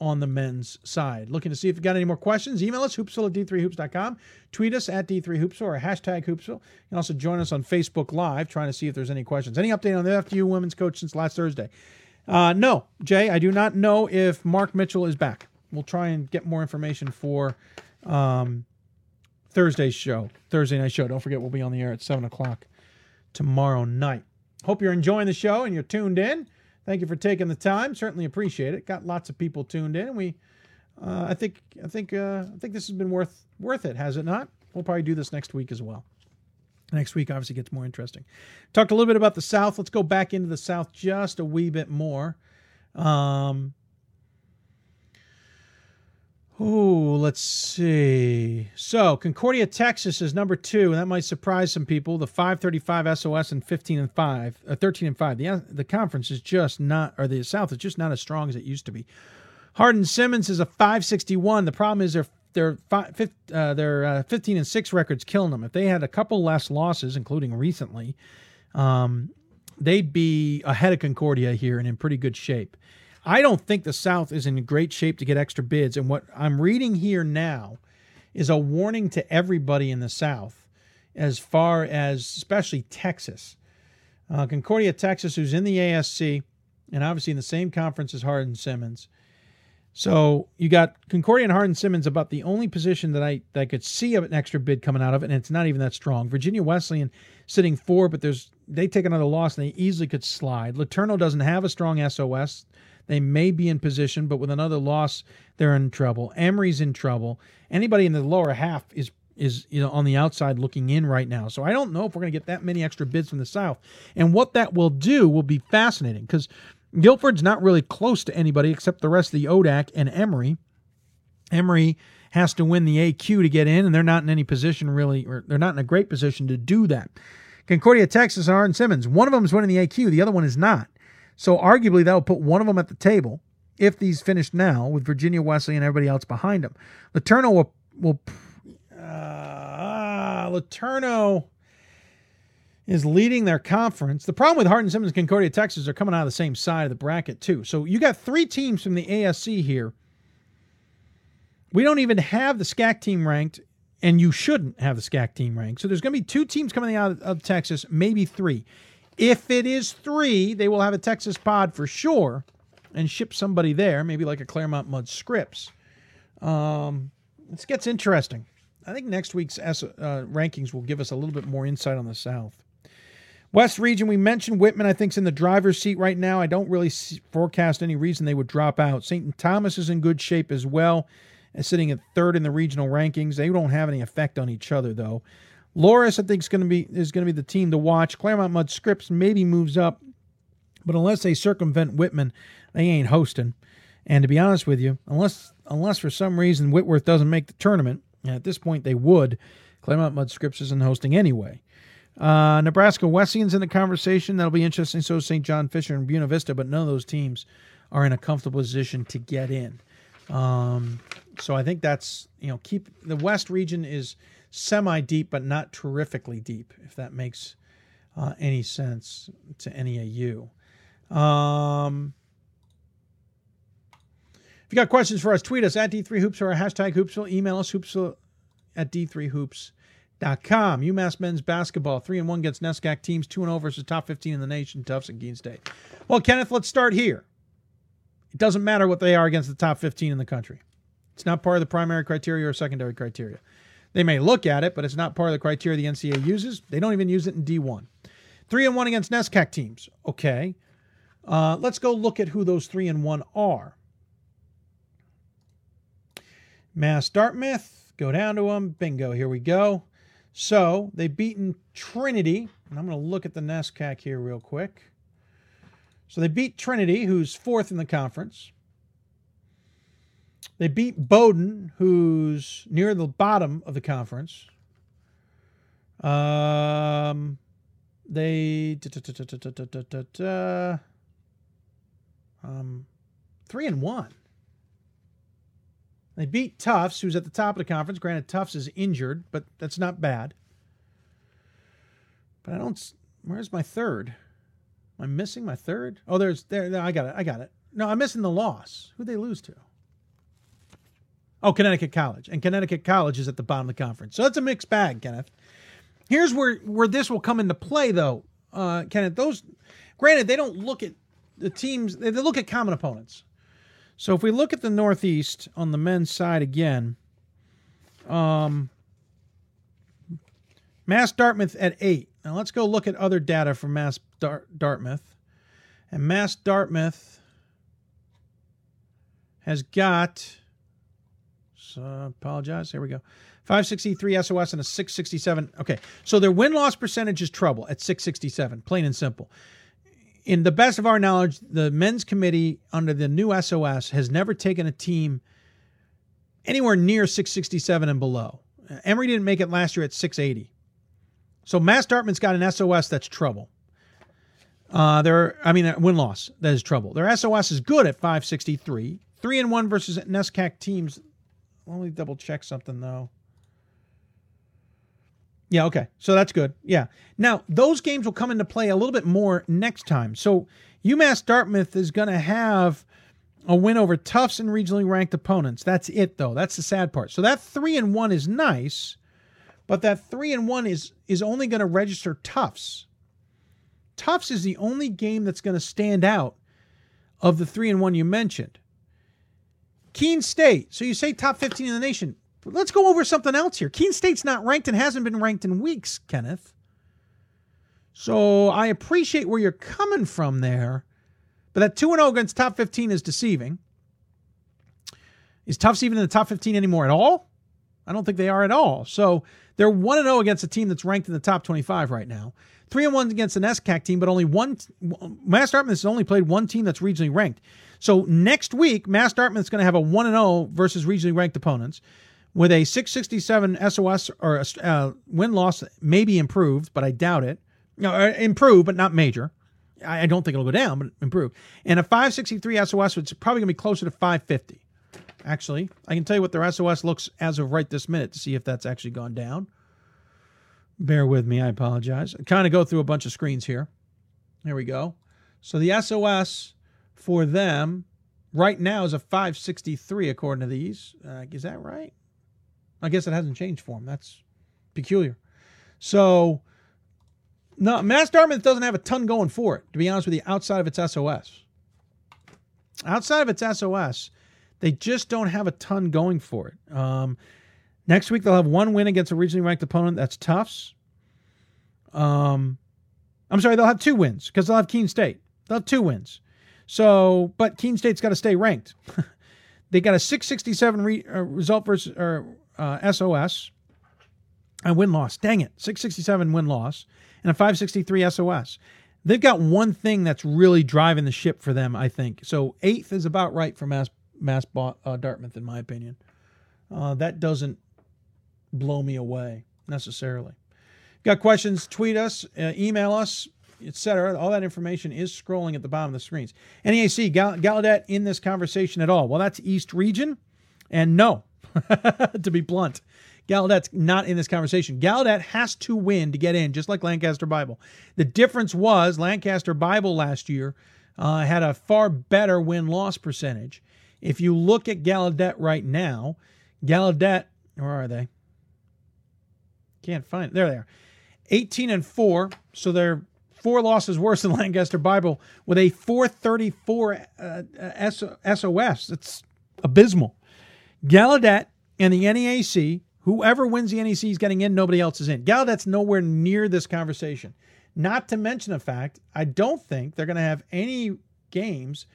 on the men's side. Looking to see if you've got any more questions. Email us, hoopsville@d3hoops.com. Tweet us at d3hoopsville or #hoopsville. You can also join us on Facebook Live, trying to see if there's any questions. Any update on the FDU women's coach since last Thursday? No, Jay, I do not know if Mark Mitchell is back. We'll try and get more information for Thursday night show. Don't forget, we'll be on the air at 7 o'clock tomorrow night. Hope you're enjoying the show and you're tuned in. Thank you for taking the time. Certainly appreciate it. Got lots of people tuned in. We, I think this has been worth it, has it not? We'll probably do this next week as well. Next week obviously gets more interesting. Talked a little bit about the South. Let's go back into the South just a wee bit more. Let's see. So Concordia, Texas is number 2, and that might surprise some people. The 535 SOS and 13 and 5. The conference is just not, or the South is just not as strong as it used to be. Hardin Simmons is a 561. The problem is their 15-6 record's killing them. If they had a couple less losses, including recently, they'd be ahead of Concordia here and in pretty good shape. I don't think the South is in great shape to get extra bids. And what I'm reading here now is a warning to everybody in the South, as far as especially Texas. Concordia, Texas, who's in the ASC, and obviously in the same conference as Hardin-Simmons. So you got Concordia and Hardin-Simmons about the only position that I could see of an extra bid coming out of it, and it's not even that strong. Virginia Wesleyan sitting 4, but they take another loss, and they easily could slide. Letourneau doesn't have a strong SOS. They may be in position, but with another loss, they're in trouble. Emory's in trouble. Anybody in the lower half is on the outside looking in right now. So I don't know if we're going to get that many extra bids from the South. And what that will do will be fascinating, because Guilford's not really close to anybody except the rest of the ODAC and Emory. Emory has to win the AQ to get in, and they're not in any position really, or they're not in a great position to do that. Concordia, Texas, and Hardin-Simmons. One of them is winning the AQ. The other one is not. So arguably that will put one of them at the table if these finish now, with Virginia Wesleyan and everybody else behind them. Letourneau Letourneau is leading their conference. The problem with Hardin-Simmons and Concordia, Texas, are coming out of the same side of the bracket too. So you got 3 teams from the ASC here. We don't even have the SCAC team ranked, and you shouldn't have the SCAC team ranked. So there's going to be 2 teams coming out of Texas, maybe 3. If it is 3, they will have a Texas pod for sure and ship somebody there, maybe like a Claremont-Mudd-Scripps. This gets interesting. I think next week's rankings will give us a little bit more insight on the South. West region, we mentioned Whitman, I think, is in the driver's seat right now. I don't really forecast any reason they would drop out. St. Thomas is in good shape as well, sitting at 3rd in the regional rankings. They don't have any effect on each other, though. Loris, I think, is going to be the team to watch. Claremont-Mudd-Scripps maybe moves up, but unless they circumvent Whitman, they ain't hosting. And to be honest with you, unless for some reason Whitworth doesn't make the tournament, and at this point they would, Claremont-Mudd-Scripps isn't hosting anyway. Nebraska Wesleyan's in the conversation. That'll be interesting. So is St. John Fisher and Buena Vista, but none of those teams are in a comfortable position to get in. So I think that's, keep the West region is semi-deep, but not terrifically deep, if that makes any sense to any of you. If you got questions for us, tweet us at D3Hoops or #Hoopsville. Email us, hoopsville@d3hoops.com. UMass men's basketball, 3-1 against NESCAC teams, 2-0 versus top 15 in the nation, Tufts and Keene State. Well, Kenneth, let's start here. It doesn't matter what they are against the top 15 in the country. It's not part of the primary criteria or secondary criteria. They may look at it, but it's not part of the criteria the NCAA uses. They don't even use it in D1. 3-1 against NESCAC teams. Okay. Let's go look at who those 3-1 are. Mass Dartmouth. Go down to them. Bingo. Here we go. So they've beaten Trinity. And I'm going to look at the NESCAC here real quick. So they beat Trinity, who's fourth in the conference. They beat Bowdoin, who's near the bottom of the conference. They 3-1. They beat Tufts, who's at the top of the conference. Granted, Tufts is injured, but that's not bad. But I don't. Where's my third? Am I missing my third? Oh, there's there. No, I got it. No, I'm missing the loss. Who'd they lose to? Oh, Connecticut College. And Connecticut College is at the bottom of the conference. So that's a mixed bag, Kenneth. Here's where this will come into play, though, Kenneth. Those, granted, they don't look at the teams. They look at common opponents. So if we look at the Northeast on the men's side again, Mass Dartmouth at 8. Now let's go look at other data from Mass Dartmouth. And Mass Dartmouth has got, so I apologize, here we go, 563 SOS and a 667. Okay, so their win-loss percentage is trouble at 667, plain and simple. In the best of our knowledge, the men's committee under the new SOS has never taken a team anywhere near 667 and below. Emory didn't make it last year at 680. So Mass Dartmouth's got an SOS that's trouble. Win-loss, that is trouble. Their SOS is good at 563. 3-1 versus NESCAC teams. Let me double-check something, though. Yeah, okay. So that's good. Yeah. Now, those games will come into play a little bit more next time. So UMass Dartmouth is going to have a win over Tufts and regionally ranked opponents. That's it, though. That's the sad part. So that 3-1 is nice, but that 3-1 is only going to register Tufts. Tufts is the only game that's going to stand out of the 3-1 you mentioned. Keene State. So you say top 15 in the nation. But let's go over something else here. Keene State's not ranked and hasn't been ranked in weeks, Kenneth. So I appreciate where you're coming from there. But that 2-0 against top 15 is deceiving. Is Tufts even in the top 15 anymore at all? I don't think they are at all. So they're 1-0 against a team that's ranked in the top 25 right now. 3-1 against an SCAC team, but only one. Mass Dartmouth has only played one team that's regionally ranked. So next week, Mass Dartmouth's going to have a 1-0 versus regionally ranked opponents, with a 667 SOS or a win-loss, maybe improved, but I doubt it. No, improved, but not major. I don't think it'll go down, but improved. And a 563 SOS, which is probably going to be closer to 550. Actually, I can tell you what their SOS looks as of right this minute to see if that's actually gone down. Bear with me. I apologize. I kind of go through a bunch of screens here. There we go. So the SOS for them right now is a 563, according to these. Is that right? I guess it hasn't changed for them. That's peculiar. So, no, Mass Dartmouth doesn't have a ton going for it, to be honest with you, outside of its SOS. Outside of its SOS, they just don't have a ton going for it. Next week, they'll have one win against a regionally ranked opponent. That's Tufts. I'm sorry, they'll have two wins because they'll have Keene State. They'll have two wins. So, but Keene State's got to stay ranked. They got a 667 result versus... SOS and win-loss. Dang it. 667 win-loss and a 563 SOS. They've got one thing that's really driving the ship for them, I think. So 8th is about right for Mass Dartmouth, in my opinion. That doesn't blow me away necessarily. Got questions? Tweet us, email us, etc. All that information is scrolling at the bottom of the screens. NEAC, Gallaudet in this conversation at all? Well, that's East Region, and no. To be blunt, Gallaudet's not in this conversation. Gallaudet has to win to get in, just like Lancaster Bible. The difference was Lancaster Bible last year had a far better win-loss percentage. If you look at Gallaudet right now, Gallaudet, where are they? Can't find it. There they are. 18-4, so they're 4 losses worse than Lancaster Bible with a 434 SOS. It's abysmal. Gallaudet and the NEAC, whoever wins the NEAC is getting in, nobody else is in. Gallaudet's nowhere near this conversation. Not to mention the fact, I don't think they're going to have any games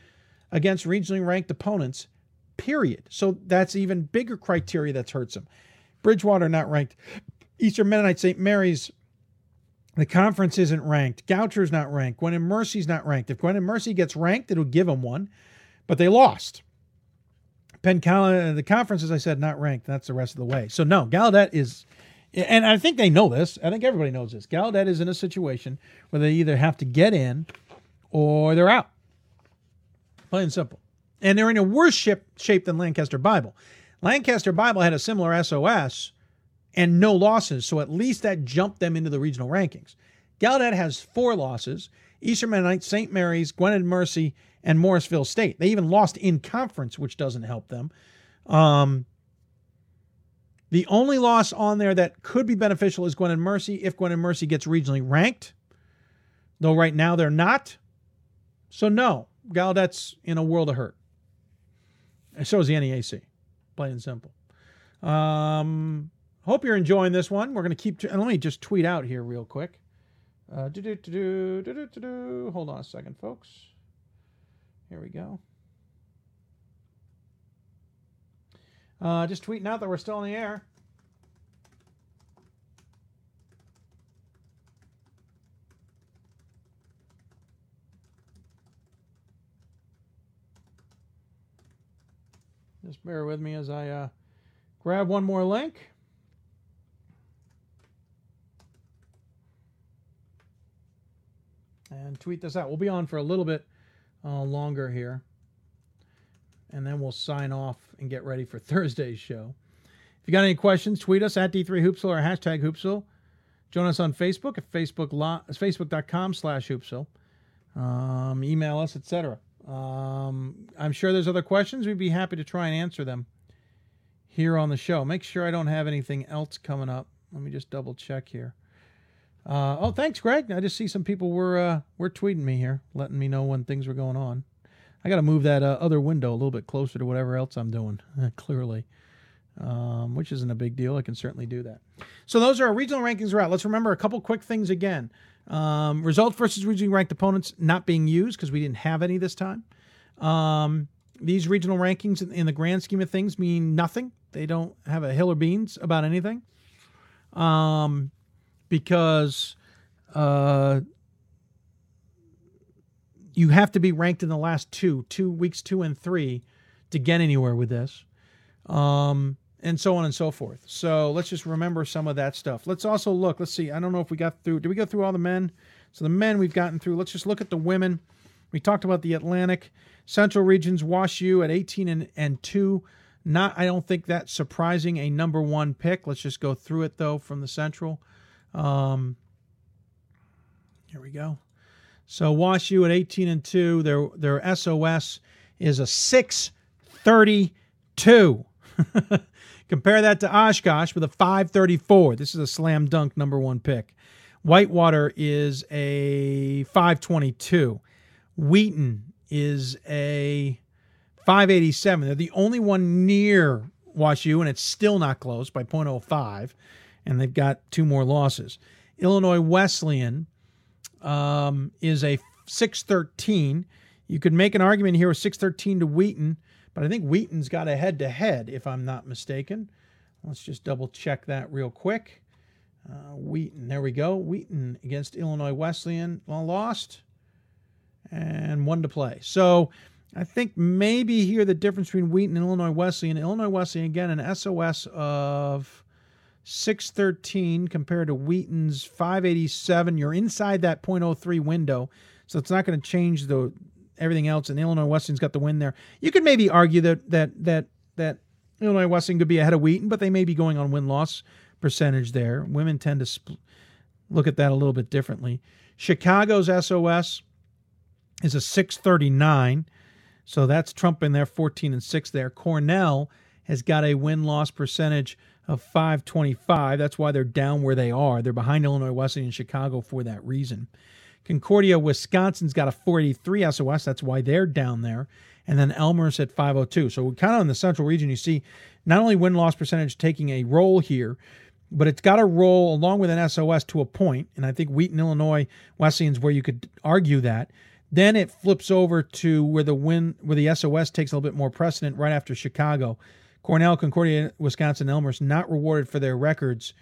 against regionally ranked opponents, period. So that's even bigger criteria that hurts them. Bridgewater not ranked. Eastern Mennonite St. Mary's The conference isn't ranked. Goucher's not ranked. Gwynedd Mercy's not ranked. If Gwynedd Mercy gets ranked, it'll give them one, but they lost. Penn College, the conference, as I said, not ranked. That's the rest of the way. So no, Gallaudet is, and I think they know this. I think everybody knows this. Gallaudet is in a situation where they either have to get in or they're out. Plain and simple. And they're in a worse shape than Lancaster Bible. Lancaster Bible had a similar SOS and no losses, so at least that jumped them into the regional rankings. Gallaudet has 4 losses. Eastern Mennonite, St. Mary's, Gwynedd Mercy, and Morrisville State. They even lost in conference, which doesn't help them. The only loss on there that could be beneficial is Gwynedd Mercy, if Gwynedd Mercy gets regionally ranked, though right now they're not. So no, Gallaudet's in a world of hurt. And so is the NEAC, plain and simple. Hope you're enjoying this one. We're going to keep, and let me just tweet out here real quick. Hold on a second, folks. Here we go. Just tweeting out that we're still on the air. Just bear with me as I grab one more link. And tweet this out. We'll be on for a little bit longer here. And then we'll sign off and get ready for Thursday's show. If you got any questions, tweet us at D3Hoopsville or #Hoopsville. Join us on Facebook at facebook.com/Hoopsville. Email us, etc. I'm sure there's other questions. We'd be happy to try and answer them here on the show. Make sure I don't have anything else coming up. Let me just double check here. Oh, thanks, Greg. I just see some people were tweeting me here, letting me know when things were going on. I got to move that other window a little bit closer to whatever else I'm doing, clearly, which isn't a big deal. I can certainly do that. So those are our regional rankings route. Let's remember a couple quick things again. Results versus regionally ranked opponents not being used because we didn't have any this time. These regional rankings in the grand scheme of things mean nothing. They don't have a hill or beans about anything. Because you have to be ranked in the last two weeks, 2 and 3, to get anywhere with this, and so on and so forth. So let's just remember some of that stuff. Let's also look. Let's see. I don't know if we got through. Did we go through all the men? So the men we've gotten through. Let's just look at the women. We talked about the Atlantic Central regions. Wash U at 18 and 2. Not, I don't think that's surprising, a number 1 pick. Let's just go through it, though, from the Central. Here we go. So Wash U at 18 and 2, their SOS is a 632. Compare that to Oshkosh with a 534. This is a slam dunk number 1 pick. Whitewater is a 522. Wheaton is a 587. They're the only one near Wash U, and it's still not close by 0.05. And they've got 2 more losses. Illinois Wesleyan is a 613. You could make an argument here with 613 to Wheaton, but I think Wheaton's got a head-to-head, if I'm not mistaken. Let's just double-check that real quick. Wheaton, there we go. Wheaton against Illinois Wesleyan, all lost, and 1 to play. So I think maybe here the difference between Wheaton and Illinois Wesleyan. Illinois Wesleyan, again, an SOS of 613 compared to Wheaton's 587. You're inside that 0.03 window, so it's not going to change the everything else. And Illinois Wesleyan's got the win there. You could maybe argue that Illinois Wesleyan could be ahead of Wheaton, but they may be going on win-loss percentage there. Women tend to look at that a little bit differently. Chicago's SOS is a 639, so that's Trump in there, 14 and 6 there. Cornell has got a win-loss percentage of 525. That's why they're down where they are. They're behind Illinois Wesleyan and Chicago for that reason. Concordia, Wisconsin's got a 483 SOS. That's why they're down there. And then Elmhurst at 502. So we're kind of in the central region. You see not only win-loss percentage taking a roll here, but it's got a roll along with an SOS to a point. And I think Wheaton, Illinois Wesleyan's where you could argue that. Then it flips over to where the SOS takes a little bit more precedent right after Chicago. Cornell, Concordia, Wisconsin, Elmhurst not rewarded for their records,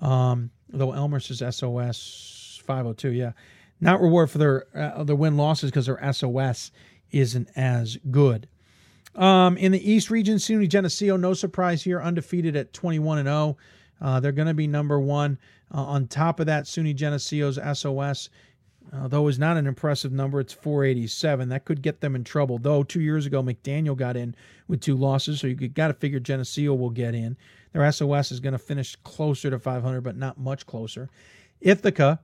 though Elmhurst's SOS 502, yeah. Not reward for their win-losses because their SOS isn't as good. In the East region, SUNY Geneseo, no surprise here, undefeated at 21-0. They're going to be number one. On top of that, SUNY Geneseo's SOS, though, is not an impressive number. It's 487. That could get them in trouble. Though 2 years ago, McDaniel got in with 2 losses, so you got to figure Geneseo will get in. Their SOS is going to finish closer to 500, but not much closer. Ithaca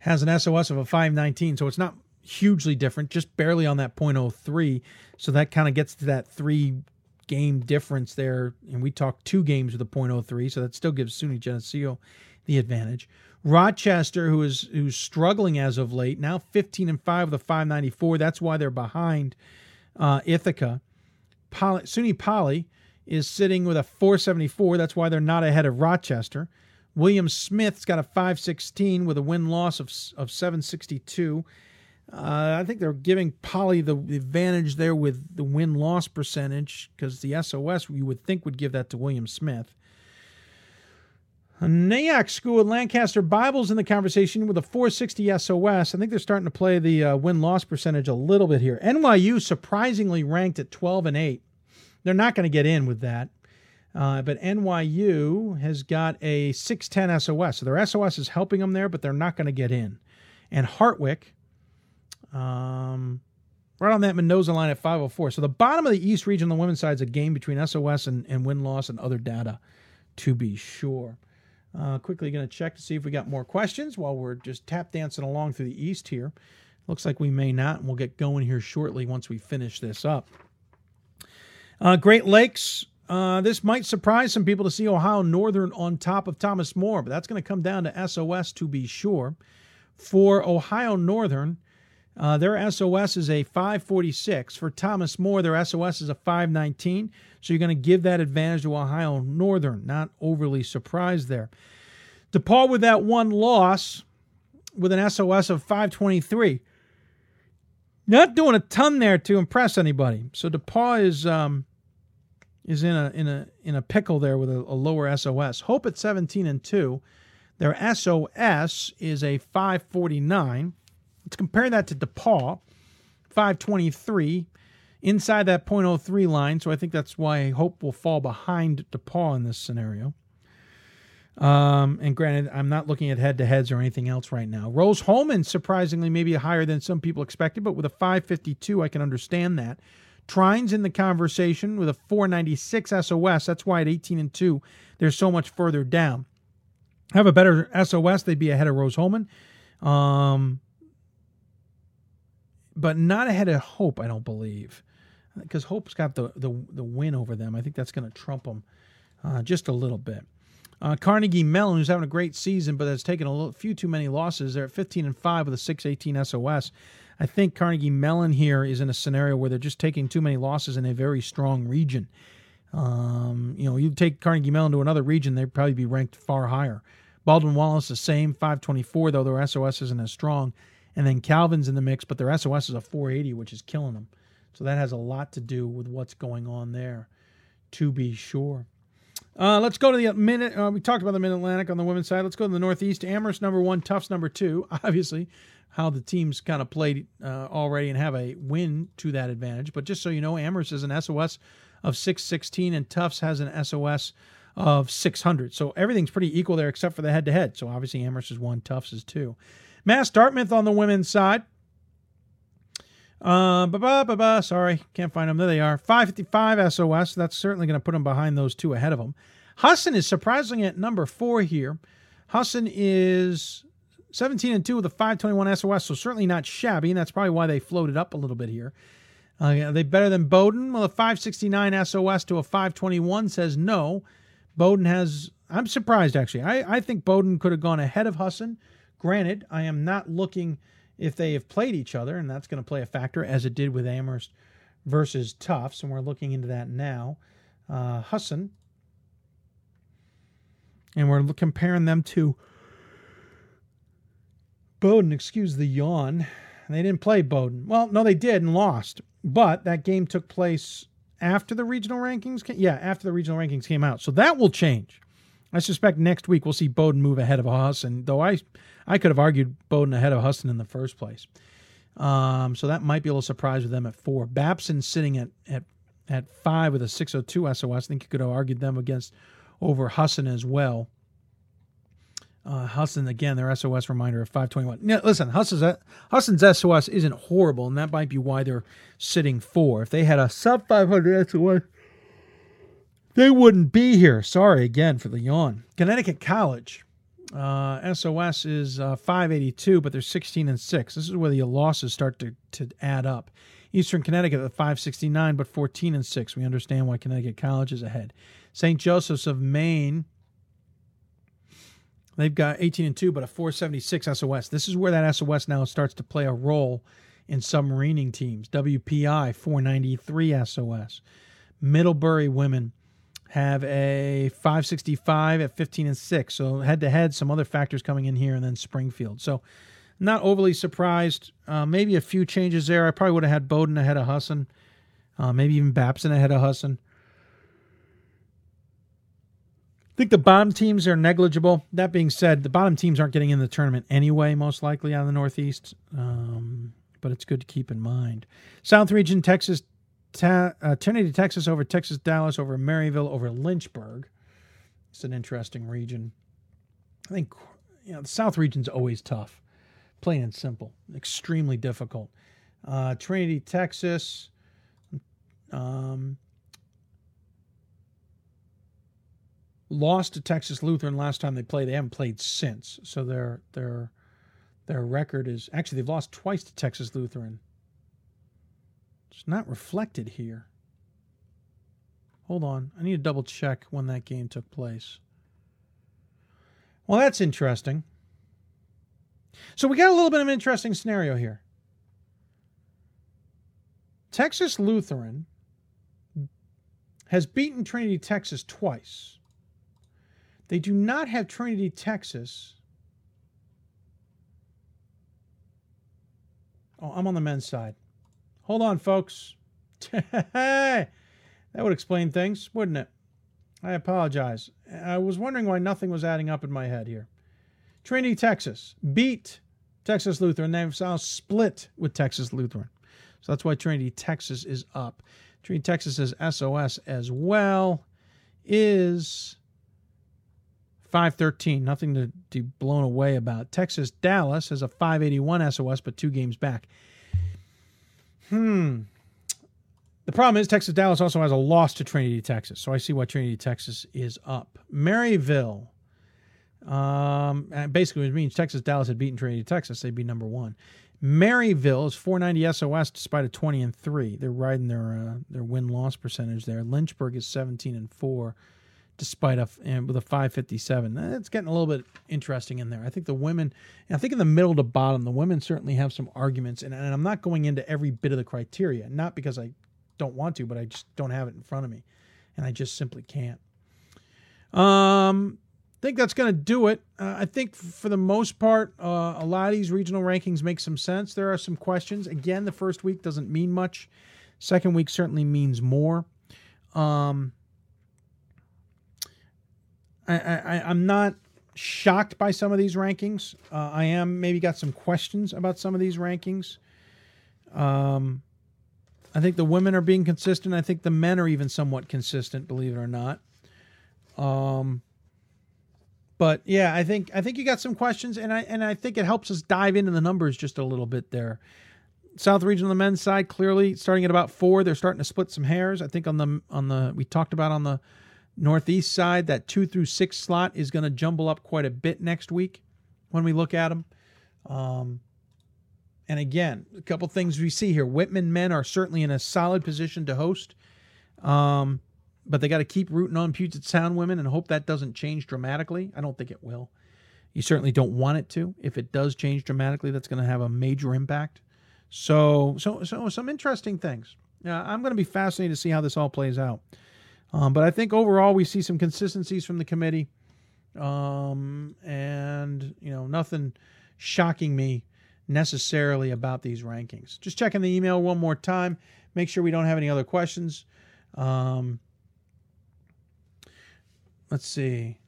has an SOS of a 519, so it's not hugely different, just barely on that .03. So that kind of gets to that 3-game difference there. And we talked 2 games with a .03, so that still gives SUNY Geneseo the advantage. Rochester, who's struggling as of late, now 15-5 with a 594. That's why they're behind Ithaca. SUNY Poly is sitting with a 474. That's why they're not ahead of Rochester. William Smith's got a 516 with a win-loss of 762. I think they're giving Poly the advantage there with the win-loss percentage because the SOS, you would think, would give that to William Smith. Nyack School at Lancaster Bible's in the conversation with a 460 SOS. I think they're starting to play the win-loss percentage a little bit here. NYU surprisingly ranked at 12-8. They're not going to get in with that. But NYU has got a 610 SOS. So their SOS is helping them there, but they're not going to get in. And Hartwick, right on that Mendoza line at 504. So the bottom of the East region on the women's side is a game between SOS and win-loss and other data, to be sure. Quickly going to check to see if we got more questions while we're just tap dancing along through the East here. Looks like we may not, and we'll get going here shortly once we finish this up. Great Lakes. This might surprise some people to see Ohio Northern on top of Thomas More, but that's going to come down to SOS to be sure. For Ohio Northern, their SOS is a 546. For Thomas More, their SOS is a 519. So you're going to give that advantage to Ohio Northern. Not overly surprised there. DePaul with that 1 loss with an SOS of 523. Not doing a ton there to impress anybody. So DePaul is in a pickle there with a lower SOS. Hope at 17-2. Their SOS is a 549. Let's compare that to DePaul, 523, inside that .03 line. So I think that's why Hope will fall behind DePaul in this scenario. And granted, I'm not looking at head-to-heads or anything else right now. Rose Holman, surprisingly, maybe higher than some people expected, but with a 552, I can understand that. Trine's in the conversation with a 496 SOS. That's why at 18-2, they're so much further down. Have a better SOS, they'd be ahead of Rose Holman. But not ahead of Hope, I don't believe, because Hope's got the win over them. I think that's going to trump them just a little bit. Carnegie Mellon, who's having a great season, but has taken a few too many losses. They're at 15-5 with a 618 SOS. I think Carnegie Mellon here is in a scenario where they're just taking too many losses in a very strong region. You take Carnegie Mellon to another region, they'd probably be ranked far higher. Baldwin Wallace, the same, 524, though their SOS isn't as strong. And then Calvin's in the mix, but their SOS is a 480, which is killing them. So that has a lot to do with what's going on there, to be sure. Let's go to the minute. We talked about the Mid-Atlantic on the women's side. Let's go to the Northeast. Amherst number 1, Tufts number 2. Obviously, how the teams kind of played already and have a win to that advantage. But just so you know, Amherst is an SOS of 616, and Tufts has an SOS of 600. So everything's pretty equal there except for the head-to-head. So obviously Amherst is 1, Tufts is 2. Mass Dartmouth on the women's side. Sorry, can't find them. There they are. 555 SOS. That's certainly going to put them behind those two ahead of them. Husson is surprisingly at number 4 here. Husson is 17-2 with a 521 SOS, so certainly not shabby, and that's probably why they floated up a little bit here. Are they better than Bowdoin? Well, a 569 SOS to a 521 says no. Bowdoin has... I'm surprised, actually. I think Bowdoin could have gone ahead of Husson. Granted, I am not looking if they have played each other, and that's going to play a factor, as it did with Amherst versus Tufts, and we're looking into that now. Husson, and we're comparing them to Bowdoin. Excuse the yawn. They didn't play Bowdoin. Well, no, they did and lost, but that game took place after the regional rankings came out, so that will change. I suspect next week we'll see Bowdoin move ahead of Huston, though I could have argued Bowdoin ahead of Huston in the first place. So that might be a little surprise with them at 4. Babson sitting at 5 with a 602 SOS. I think you could have argued them against over Huston as well. Huston, again, their SOS reminder of 521. Now, listen, Huston's SOS isn't horrible, and that might be why they're sitting 4. If they had a sub-500 SOS, they wouldn't be here. Sorry again for the yawn. Connecticut College, SOS is 582, but they're 16-6. This is where the losses start to add up. Eastern Connecticut at 569, but 14-6. We understand why Connecticut College is ahead. St. Joseph's of Maine, they've got 18-2, but a 476 SOS. This is where that SOS now starts to play a role in submarining teams. WPI, 493 SOS. Middlebury women have a 565 at 15-6. So head-to-head, some other factors coming in here, and then Springfield. So not overly surprised. Maybe a few changes there. I probably would have had Bowdoin ahead of Huston. Maybe even Babson ahead of Huston. I think the bottom teams are negligible. That being said, the bottom teams aren't getting in the tournament anyway, most likely out of the Northeast. But it's good to keep in mind. South Region, Texas, Trinity, Texas over Texas, Dallas over Maryville over Lynchburg. It's an interesting region. I think the South Region's always tough, plain and simple, extremely difficult. Trinity, Texas. Lost to Texas Lutheran last time they played. They haven't played since. So their record is... Actually, they've lost twice to Texas Lutheran. It's not reflected here. Hold on. I need to double-check when that game took place. Well, that's interesting. So we got a little bit of an interesting scenario here. Texas Lutheran has beaten Trinity, Texas twice. They do not have Trinity, Texas. Oh, I'm on the men's side. Hold on, folks. That would explain things, wouldn't it? I apologize. I was wondering why nothing was adding up in my head here. Trinity, Texas beat Texas Lutheran. They've now split with Texas Lutheran. So that's why Trinity, Texas is up. Trinity, Texas's SOS as well is 513, nothing to be blown away about. Texas Dallas has a 581 SOS, but 2 games back. The problem is Texas Dallas also has a loss to Trinity, Texas, so I see why Trinity, Texas is up. Maryville, basically it means Texas Dallas had beaten Trinity, Texas. They'd be number 1. Maryville is 490 SOS despite a 20-3. They're riding their win-loss percentage there. Lynchburg is 17-4. Despite with a 557. That's getting a little bit interesting in there. I think the women, I think in the middle to bottom, the women certainly have some arguments, and I'm not going into every bit of the criteria, not because I don't want to, but I just don't have it in front of me, and I just simply can't. I think that's going to do it. I think for the most part, a lot of these regional rankings make some sense. There are some questions. Again, the first week doesn't mean much. Second week certainly means more. I'm not shocked by some of these rankings. I am maybe got some questions about some of these rankings. I think the women are being consistent. I think the men are even somewhat consistent, believe it or not. But yeah, I think you got some questions, and I think it helps us dive into the numbers just a little bit there. South Region on the men's side, clearly starting at about 4, they're starting to split some hairs. I think on the we talked about on the Northeast side, that 2 through 6 slot is going to jumble up quite a bit next week when we look at them. And again, a couple things we see here. Whitman men are certainly in a solid position to host, but they got to keep rooting on Puget Sound women and hope that doesn't change dramatically. I don't think it will. You certainly don't want it to. If it does change dramatically, that's going to have a major impact. So some interesting things. I'm going to be fascinated to see how this all plays out. But I think overall we see some consistencies from the committee, and nothing shocking me necessarily about these rankings. Just checking the email one more time, make sure we don't have any other questions. Let's see.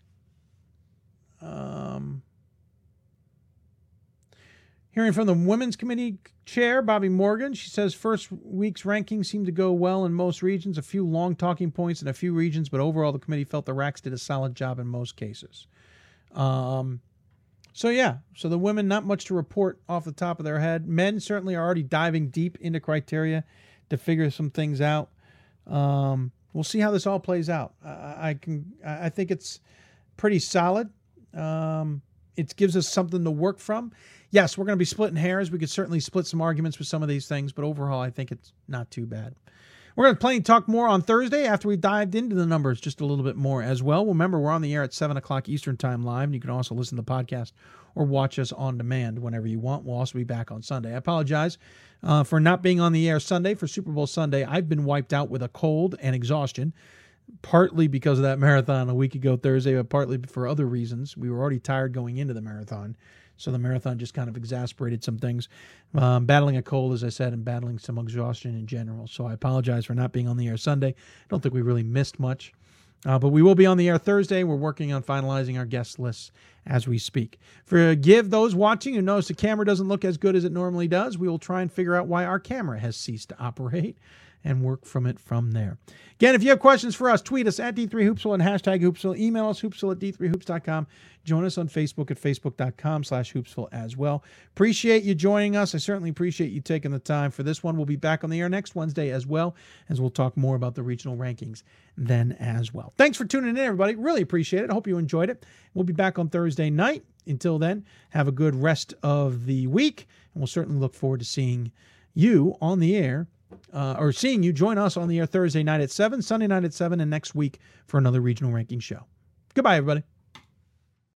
Hearing from the Women's Committee Chair, Bobby Morgan, she says first week's rankings seemed to go well in most regions, a few long talking points in a few regions, but overall the committee felt the RACs did a solid job in most cases. So yeah, so the women, not much to report off the top of their head. Men certainly are already diving deep into criteria to figure some things out. We'll see how this all plays out. I think it's pretty solid. It gives us something to work from. Yes, we're going to be splitting hairs. We could certainly split some arguments with some of these things, but overall, I think it's not too bad. We're going to play and talk more on Thursday after we dived into the numbers just a little bit more as well. Remember, we're on the air at 7 o'clock Eastern Time live, and you can also listen to the podcast or watch us on demand whenever you want. We'll also be back on Sunday. I apologize for not being on the air Sunday for Super Bowl Sunday. I've been wiped out with a cold and exhaustion, partly because of that marathon a week ago Thursday, but partly for other reasons. We were already tired going into the marathon, so the marathon just kind of exasperated some things. Battling a cold, as I said, and battling some exhaustion in general. So I apologize for not being on the air Sunday. I don't think we really missed much. But we will be on the air Thursday. We're working on finalizing our guest lists as we speak. Forgive those watching who notice the camera doesn't look as good as it normally does. We will try and figure out why our camera has ceased to operate and work from it from there. Again, if you have questions for us, tweet us at D3Hoopsville and hashtag Hoopsville. Email us, Hoopsville at D3Hoops.com. Join us on Facebook at Facebook.com/Hoopsville as well. Appreciate you joining us. I certainly appreciate you taking the time for this one. We'll be back on the air next Wednesday as well, as we'll talk more about the regional rankings then as well. Thanks for tuning in, everybody. Really appreciate it. I hope you enjoyed it. We'll be back on Thursday night. Until then, have a good rest of the week, and we'll certainly look forward to seeing you on the air. Or seeing you join us on the air Thursday night at 7, Sunday night at 7, and next week for another regional ranking show. Goodbye, everybody.